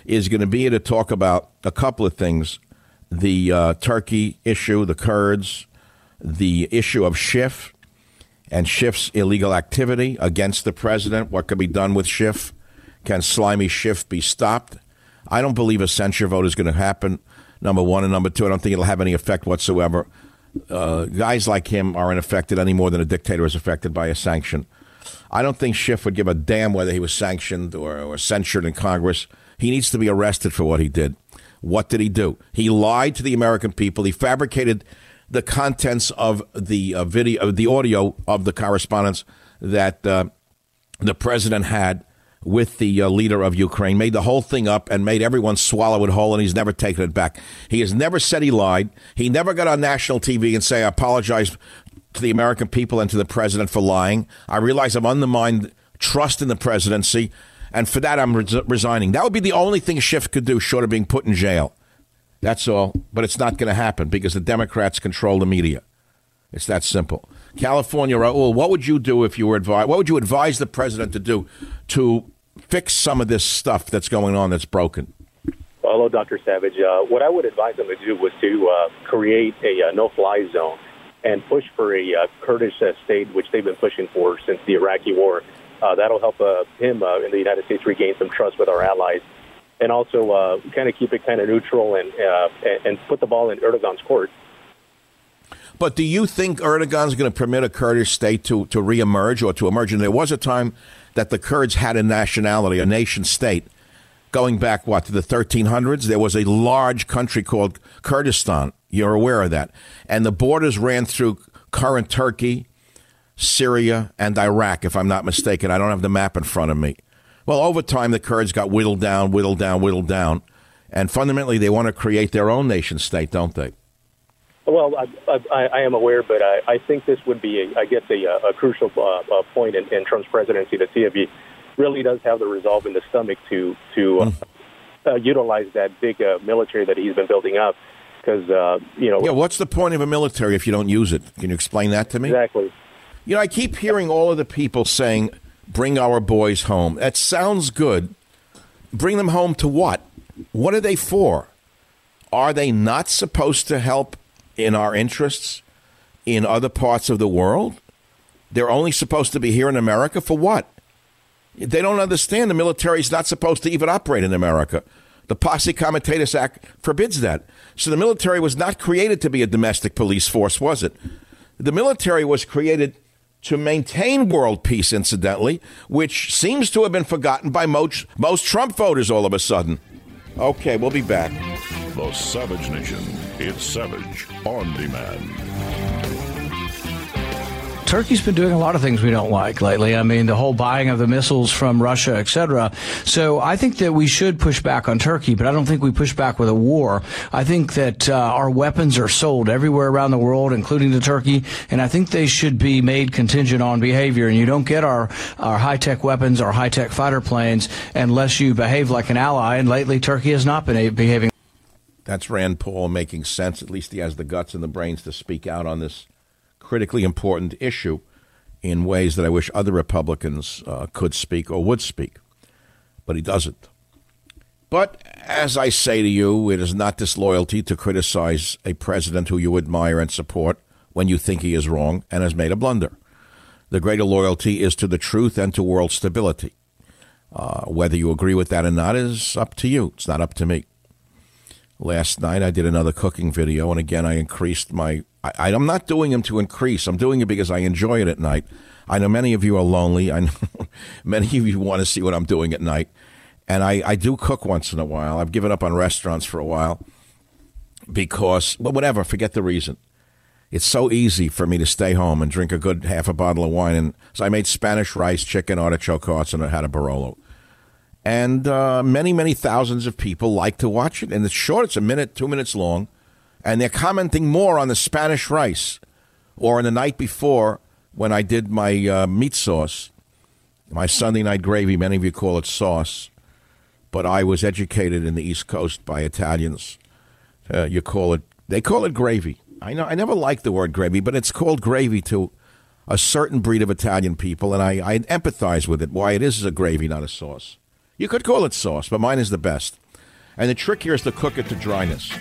is going to be here to talk about a couple of things. The Turkey issue, the Kurds, the issue of Schiff and Schiff's illegal activity against the president, what could be done with Schiff. Can slimy Schiff be stopped? I don't believe a censure vote is going to happen, number one. And number two, I don't think it'll have any effect whatsoever. Guys like him aren't affected any more than a dictator is affected by a sanction. I don't think Schiff would give a damn whether he was sanctioned or censured in Congress. He needs to be arrested for what he did. What did he do? He lied to the American people. He fabricated the contents of the video, the audio of the correspondence that the president had with the leader of Ukraine, made the whole thing up and made everyone swallow it whole, and he's never taken it back. He has never said he lied. He never got on national TV and say, I apologize to the American people and to the president for lying. I realize I've undermined trust in the presidency, and for that I'm resigning. That would be the only thing Schiff could do short of being put in jail. That's all. But it's not going to happen because the Democrats control the media. It's that simple. California, Raul, what would you do if you were advised? What would you advise the president to do to fix some of this stuff that's going on that's broken? Well, hello, Dr. Savage. What I would advise him to do was to create a no-fly zone and push for a Kurdish state, which they've been pushing for since the Iraqi war. That'll help him in the United States regain some trust with our allies, and also kind of keep it kind of neutral and put the ball in Erdogan's court. But do you think Erdogan's going to permit a Kurdish state to reemerge or to emerge? And there was a time that the Kurds had a nationality, a nation state, going back, what, to the 1300s? There was a large country called Kurdistan. You're aware of that. And the borders ran through current Turkey, Syria, and Iraq, if I'm not mistaken. I don't have the map in front of me. Well, over time, the Kurds got whittled down. And fundamentally, they want to create their own nation state, don't they? Well, I am aware, but I think this would be, I guess, a crucial point in Trump's presidency to see if he really does have the resolve in the stomach to utilize that big military that he's been building up. Because, you know. Yeah, what's the point of a military if you don't use it? Can you explain that to me? Exactly. You know, I keep hearing all of the people saying, bring our boys home. That sounds good. Bring them home to what? What are they for? Are they not supposed to help in our interests in other parts of the world? They're only supposed to be here in America for what? They don't understand the military is not supposed to even operate in America. The Posse Comitatus Act forbids that. So the military was not created to be a domestic police force, was it? The military was created to maintain world peace, incidentally, which seems to have been forgotten by most Trump voters all of a sudden. Okay, we'll be back. The Savage Nation. It's Savage On Demand. Turkey's been doing a lot of things we don't like lately. I mean, the whole buying of the missiles from Russia, et cetera. So I think that we should push back on Turkey, but I don't think we push back with a war. I think that our weapons are sold everywhere around the world, including to Turkey, and I think they should be made contingent on behavior. And you don't get our high-tech weapons, our high-tech fighter planes, unless you behave like an ally, and lately Turkey has not been behaving. That's Rand Paul making sense. At least he has the guts and the brains to speak out on this critically important issue in ways that I wish other Republicans could speak or would speak. But he doesn't. But as I say to you, it is not disloyalty to criticize a president who you admire and support when you think he is wrong and has made a blunder. The greater loyalty is to the truth and to world stability. Whether you agree with that or not is up to you. It's not up to me. Last night, I did another cooking video, and again, I increased my... I'm not doing them to increase. I'm doing it because I enjoy it at night. I know many of you are lonely. I know many of you want to see what I'm doing at night. And I do cook once in a while. I've given up on restaurants for a while because, well, whatever, forget the reason. It's so easy for me to stay home and drink a good half a bottle of wine. And so I made Spanish rice, chicken, artichoke hearts, and I had a Barolo. And many, many thousands of people like to watch it. And it's short. It's a minute, 2 minutes long. And they're commenting more on the Spanish rice or on the night before when I did my meat sauce, my Sunday night gravy. Many of you call it sauce. But I was educated in the East Coast by Italians. You call it. They call it gravy. I know. I never liked the word gravy, but it's called gravy to a certain breed of Italian people. And I empathize with it. Why it is a gravy, not a sauce. You could call it sauce, but mine is the best. And the trick here is to cook it to dryness.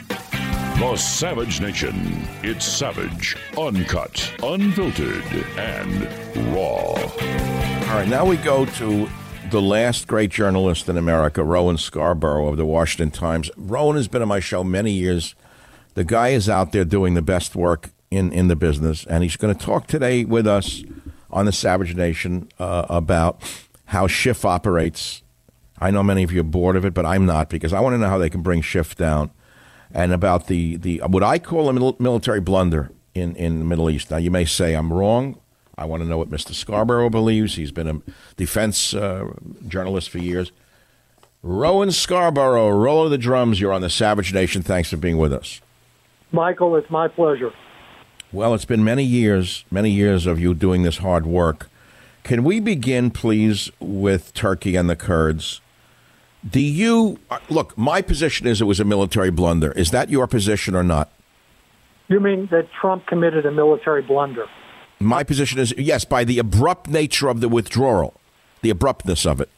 The Savage Nation. It's savage, uncut, unfiltered, and raw. All right, now we go to the last great journalist in America, Rowan Scarborough of the Washington Times. Rowan has been on my show many years. The guy is out there doing the best work in the business, and he's going to talk today with us on the Savage Nation about how Schiff operates. I know many of you are bored of it, but I'm not, because I want to know how they can bring Schiff down, and about the what I call a military blunder in the Middle East. Now, you may say I'm wrong. I want to know what Mr. Scarborough believes. He's been a defense journalist for years. Rowan Scarborough, roll of the drums. You're on the Savage Nation. Thanks for being with us. Michael, it's my pleasure. Well, it's been many years of you doing this hard work. Can we begin, please, with Turkey and the Kurds? Do you look, my position is it was a military blunder. Is that your position or not? You mean that Trump committed a military blunder? My position is, yes, by the abrupt nature of the withdrawal, the abruptness of it.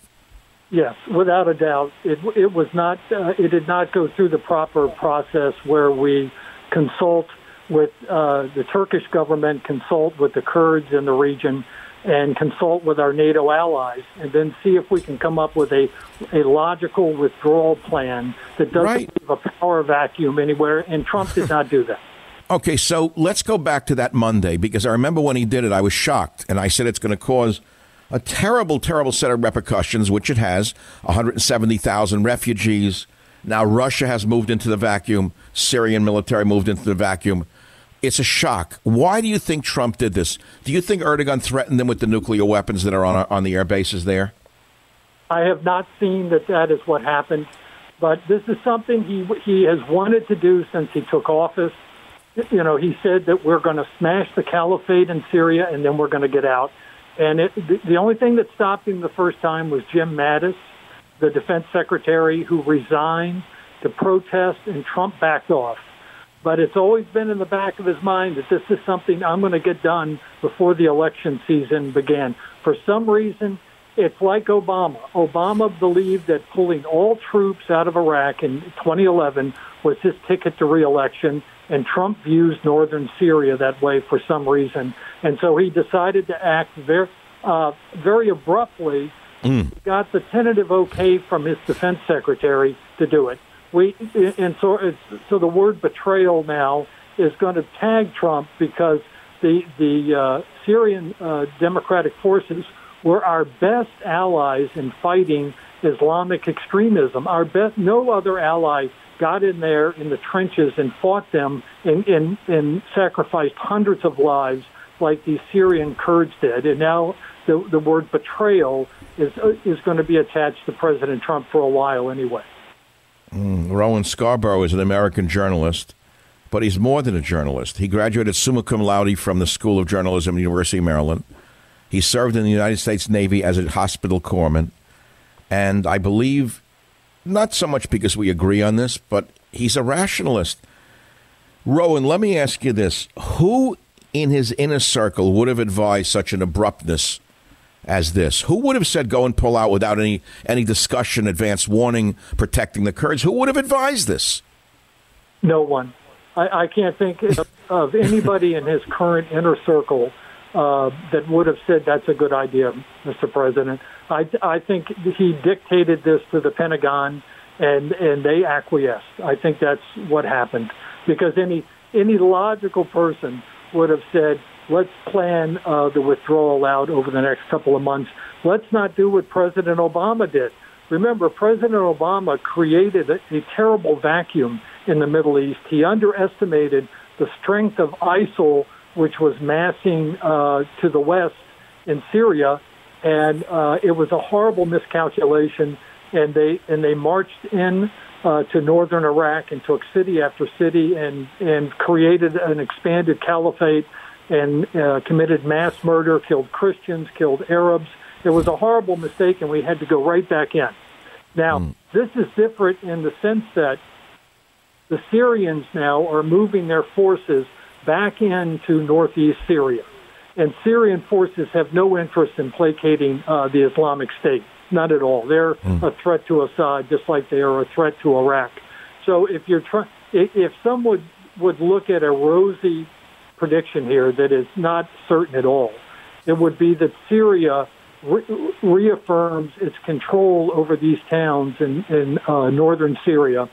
Yes, without a doubt. It was not, it did not go through the proper process where we consult with the Turkish government, consult with the Kurds in the region, and consult with our NATO allies, and then see if we can come up with a logical withdrawal plan that doesn't leave a power vacuum anywhere, and Trump did not do that. Okay, so let's go back to that Monday, because I remember when he did it, I was shocked. And I said it's going to cause a terrible, terrible set of repercussions, which it has. 170,000 refugees. Now Russia has moved into the vacuum. Syrian military moved into the vacuum. It's a shock. Why do you think Trump did this? Do you think Erdogan threatened them with the nuclear weapons that are on the air bases there? I have not seen that that is what happened. But this is something he has wanted to do since he took office. You know, he said that we're going to smash the caliphate in Syria and then we're going to get out. And the only thing that stopped him the first time was Jim Mattis, the defense secretary, who resigned to protest, and Trump backed off. But it's always been in the back of his mind that this is something I'm going to get done before the election season began. For some reason, it's like Obama. Obama believed that pulling all troops out of Iraq in 2011 was his ticket to re-election. And Trump views northern Syria that way for some reason. And so he decided to act very abruptly. He got the tentative okay from his defense secretary to do it. So the word betrayal now is going to tag Trump, because the Syrian democratic forces were our best allies in fighting Islamic extremism. No other ally got in there in the trenches and fought them and sacrificed hundreds of lives like the Syrian Kurds did. And now the word betrayal is going to be attached to President Trump for a while anyway. Rowan Scarborough is an American journalist, but he's more than a journalist. He graduated summa cum laude from the School of Journalism at the University of Maryland. He served in the United States Navy as a hospital corpsman. And I believe, not so much because we agree on this, but he's a rationalist. Rowan, let me ask you this. Who in his inner circle would have advised such an abruptness as this? Who would have said go and pull out without any discussion, advance warning, protecting the Kurds? Who would have advised this? No one. I can't think of anybody in his current inner circle that would have said that's a good idea, Mr. President. I think he dictated this to the Pentagon, and they acquiesced. I think that's what happened, because any logical person would have said, let's plan the withdrawal out over the next couple of months. Let's not do what President Obama did. Remember, President Obama created a terrible vacuum in the Middle East. He underestimated the strength of ISIL, which was massing to the west in Syria. And it was a horrible miscalculation, and they marched in to northern Iraq and took city after city and created an expanded caliphate and committed mass murder, killed Christians, killed Arabs. It was a horrible mistake, and we had to go right back in. Now, this is different in the sense that the Syrians now are moving their forces back into northeast Syria. And Syrian forces have no interest in placating the Islamic State, not at all. They're a threat to Assad, just like they are a threat to Iraq. So if someone would look at a rosy prediction here that is not certain at all, it would be that Syria reaffirms its control over these towns in northern Syria,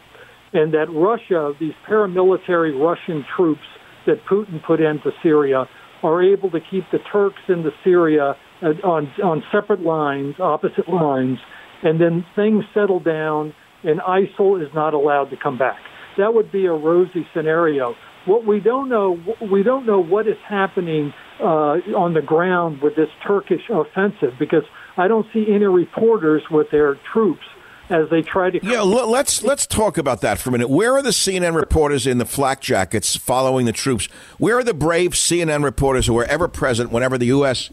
and that Russia, these paramilitary Russian troops that Putin put into Syria, are able to keep the Turks into Syria on separate lines, opposite lines, and then things settle down and ISIL is not allowed to come back. That would be a rosy scenario. What we don't know what is happening on the ground with this Turkish offensive, because I don't see any reporters with their troops as they try to. Yeah, let's talk about that for a minute. Where are the CNN reporters in the flak jackets following the troops? Where are the brave CNN reporters who are ever present whenever the U.S.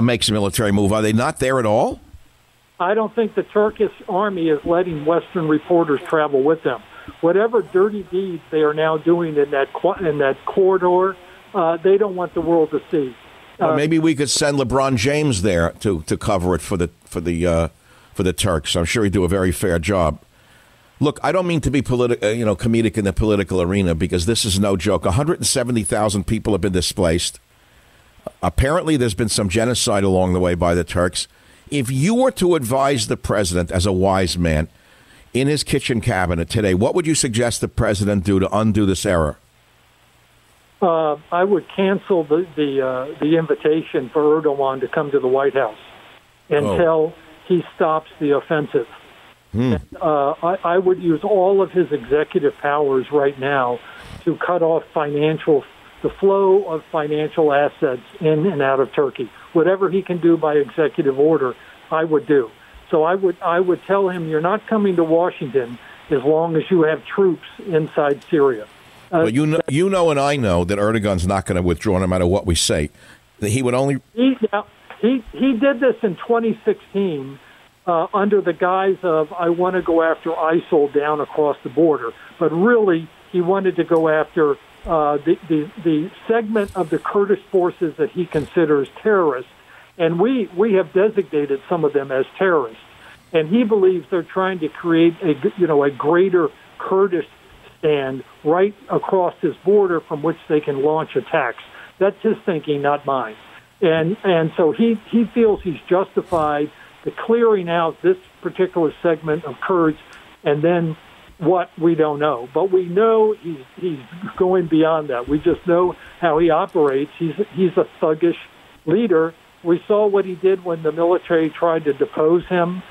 makes a military move? Are they not there at all? I don't think the Turkish army is letting Western reporters travel with them. Whatever dirty deeds they are now doing in that corridor, they don't want the world to see. Well, maybe we could send LeBron James there to cover it for the Turks. I'm sure he'd do a very fair job. Look, I don't mean to be comedic in the political arena, because this is no joke. 170,000 people have been displaced. Apparently, there's been some genocide along the way by the Turks. If you were to advise the president as a wise man in his kitchen cabinet today, what would you suggest the president do to undo this error? I would cancel the invitation for Erdogan to come to the White House until he stops the offensive. And, I would use all of his executive powers right now to cut off the flow of financial assets in and out of Turkey. Whatever he can do by executive order, I would do. So I would tell him, you're not coming to Washington as long as you have troops inside Syria. Well, you know, and I know that Erdogan's not going to withdraw no matter what we say. He would only he did this in 2016 under the guise of, I want to go after ISIL down across the border, but really he wanted to go after the segment of the Kurdish forces that he considers terrorists. And we have designated some of them as terrorists, and he believes they're trying to create a greater Kurdish stand right across his border from which they can launch attacks. That's his thinking, not mine. And so he feels he's justified the clearing out this particular segment of Kurds, and then what, we don't know. But we know he's going beyond that. We just know how he operates. He's a thuggish leader. We saw what he did when the military tried to depose him.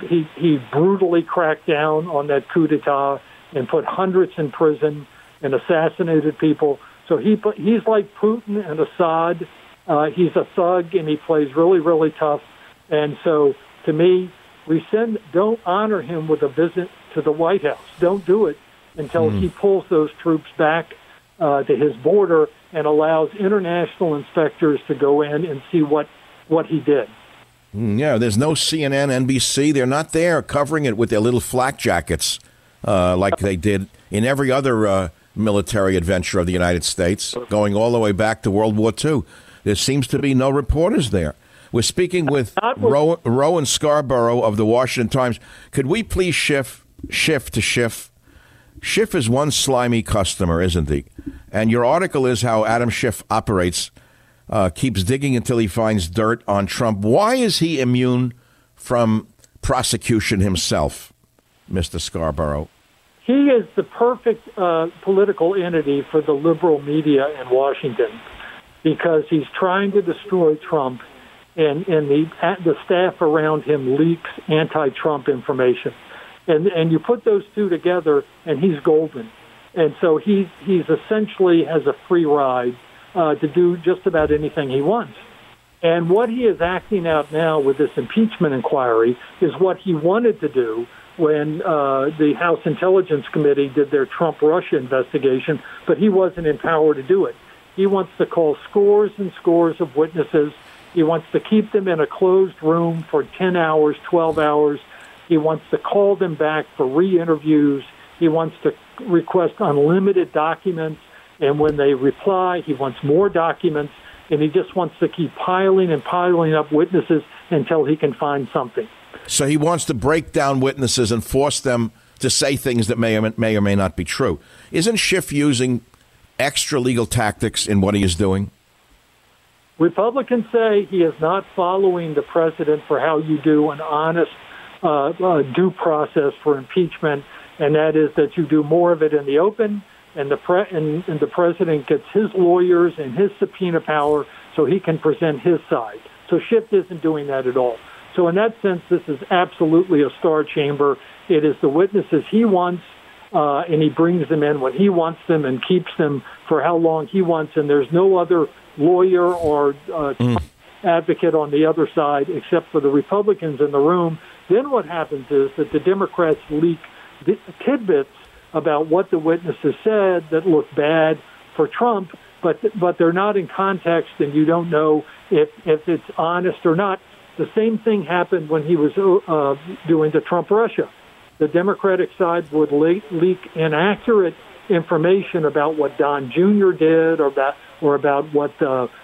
He brutally cracked down on that coup d'etat and put hundreds in prison and assassinated people. So he's like Putin and Assad. He's a thug, and he plays really, really tough. And so, to me, don't honor him with a visit to the White House. Don't do it until he pulls those troops back to his border and allows international inspectors to go in and see what he did. Yeah, there's no CNN, NBC. They're not there covering it with their little flak jackets like they did in every other military adventure of the United States, going all the way back to World War II. There seems to be no reporters there. We're speaking with Rowan Scarborough of the Washington Times. Could we please shift to Schiff? Schiff is one slimy customer, isn't he? And your article is how Adam Schiff operates, keeps digging until he finds dirt on Trump. Why is he immune from prosecution himself, Mr. Scarborough? He is the perfect political entity for the liberal media in Washington, because he's trying to destroy Trump, and the staff around him leaks anti-Trump information. And you put those two together, and he's golden. And so he's essentially has a free ride to do just about anything he wants. And what he is acting out now with this impeachment inquiry is what he wanted to do when the House Intelligence Committee did their Trump-Russia investigation, but he wasn't in power to do it. He wants to call scores and scores of witnesses. He wants to keep them in a closed room for 10 hours, 12 hours. He wants to call them back for re-interviews. He wants to request unlimited documents. And when they reply, he wants more documents. And he just wants to keep piling up witnesses until he can find something. So he wants to break down witnesses and force them to say things that may or may not be true. Isn't Schiff using extra legal tactics in what he is doing? Republicans say he is not following the precedent for how you do an honest due process for impeachment, and that is that you do more of it in the open, and the president gets his lawyers and his subpoena power so he can present his side. So Schiff isn't doing that at all. So in that sense, this is absolutely a star chamber. It is the witnesses he wants and he brings them in when he wants them and keeps them for how long he wants. And there's no other lawyer or advocate on the other side except for the Republicans in the room. Then what happens is that the Democrats leak the tidbits about what the witnesses said that look bad for Trump, but they're not in context, and you don't know if it's honest or not. The same thing happened when he was doing the Trump-Russia. The Democratic side would leak inaccurate information about what Don Jr. did or about what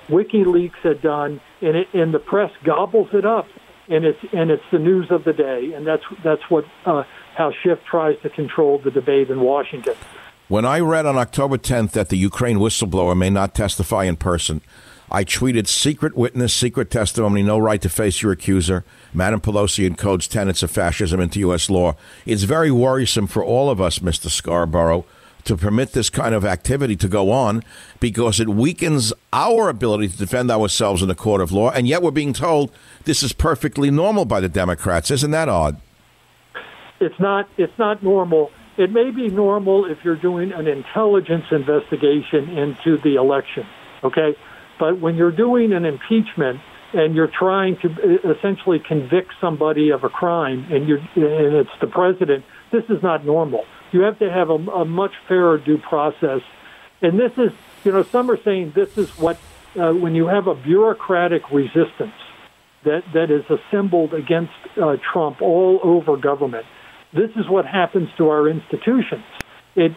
WikiLeaks had done, and the press gobbles it up, and it's the news of the day, and that's what how Schiff tries to control the debate in Washington. When I read on October 10th that the Ukraine whistleblower may not testify in person, I tweeted, secret witness, secret testimony, no right to face your accuser. Madam Pelosi encodes tenets of fascism into U.S. law. It's very worrisome for all of us, Mr. Scarborough, to permit this kind of activity to go on, because it weakens our ability to defend ourselves in the court of law. And yet we're being told this is perfectly normal by the Democrats. Isn't that odd? It's not normal. It may be normal if you're doing an intelligence investigation into the election, okay? But when you're doing an impeachment and you're trying to essentially convict somebody of a crime, and it's the president, this is not normal. You have to have a much fairer due process. And this is, some are saying this is what, when you have a bureaucratic resistance that is assembled against Trump all over government, this is what happens to our institutions. It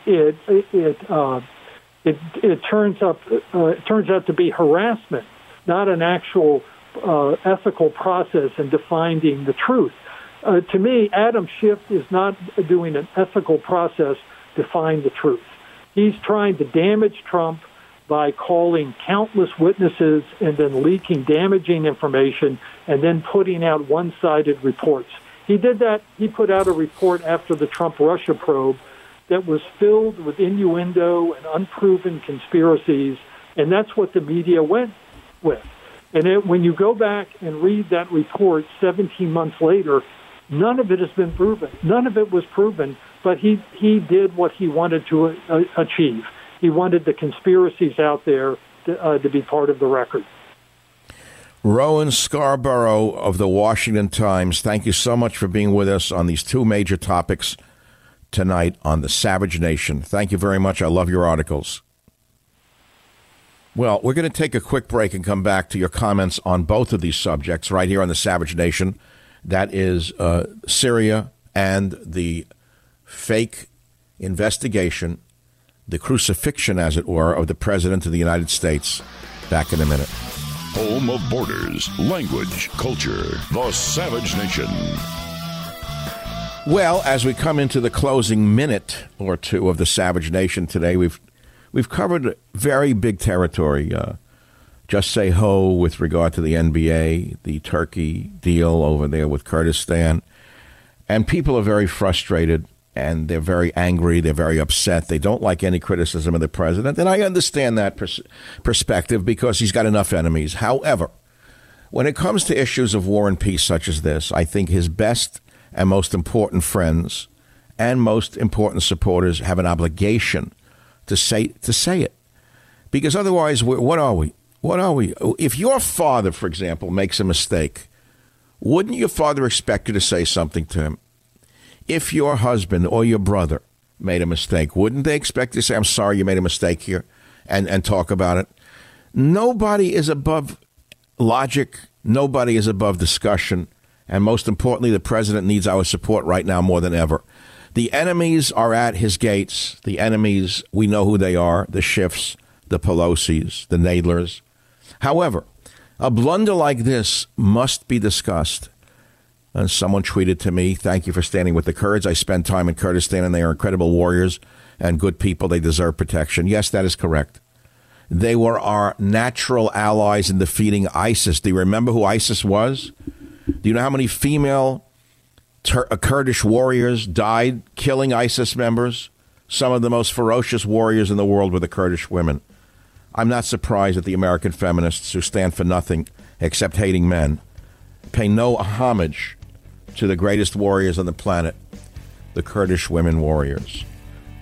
turns out to be harassment, not an actual ethical process in defining the truth. To me, Adam Schiff is not doing an ethical process to find the truth. He's trying to damage Trump by calling countless witnesses and then leaking damaging information and then putting out one-sided reports. He did that. He put out a report after the Trump-Russia probe that was filled with innuendo and unproven conspiracies, and that's what the media went with. And it, when you go back and read that report 17 months later, none of it has been proven. None of it was proven, but he did what he wanted to achieve. He wanted the conspiracies out there to be part of the record. Rowan Scarborough of The Washington Times, thank you so much for being with us on these two major topics tonight on The Savage Nation. Thank you very much. I love your articles. Well, we're going to take a quick break and come back to your comments on both of these subjects right here on The Savage Nation. That is Syria and the fake investigation, the crucifixion, as it were, of the President of the United States. Back in a minute. Home of borders, language, culture, The Savage Nation. Well, as we come into the closing minute or two of The Savage Nation today, we've covered very big territory. Just say ho with regard to the NBA, the Turkey deal over there with Kurdistan. And people are very frustrated, and they're very angry. They're very upset. They don't like any criticism of the president. And I understand that perspective, because he's got enough enemies. However, when it comes to issues of war and peace such as this, I think his best and most important friends and most important supporters have an obligation to say it, because otherwise, what are we? What are we? If your father, for example, makes a mistake, wouldn't your father expect you to say something to him? If your husband or your brother made a mistake, wouldn't they expect you to say, I'm sorry you made a mistake here, and talk about it? Nobody is above logic. Nobody is above discussion. And most importantly, the president needs our support right now more than ever. The enemies are at his gates. The enemies, we know who they are, the Schiffs, the Pelosis, the Nadlers. However, a blunder like this must be discussed. And someone tweeted to me, thank you for standing with the Kurds. I spend time in Kurdistan, and they are incredible warriors and good people. They deserve protection. Yes, that is correct. They were our natural allies in defeating ISIS. Do you remember who ISIS was? Do you know how many female Kurdish warriors died killing ISIS members? Some of the most ferocious warriors in the world were the Kurdish women. I'm not surprised that the American feminists, who stand for nothing except hating men, pay no homage to the greatest warriors on the planet, the Kurdish women warriors.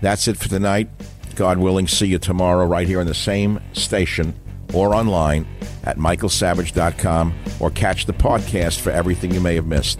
That's it for tonight. God willing, see you tomorrow right here on the same station or online at michaelsavage.com, or catch the podcast for everything you may have missed.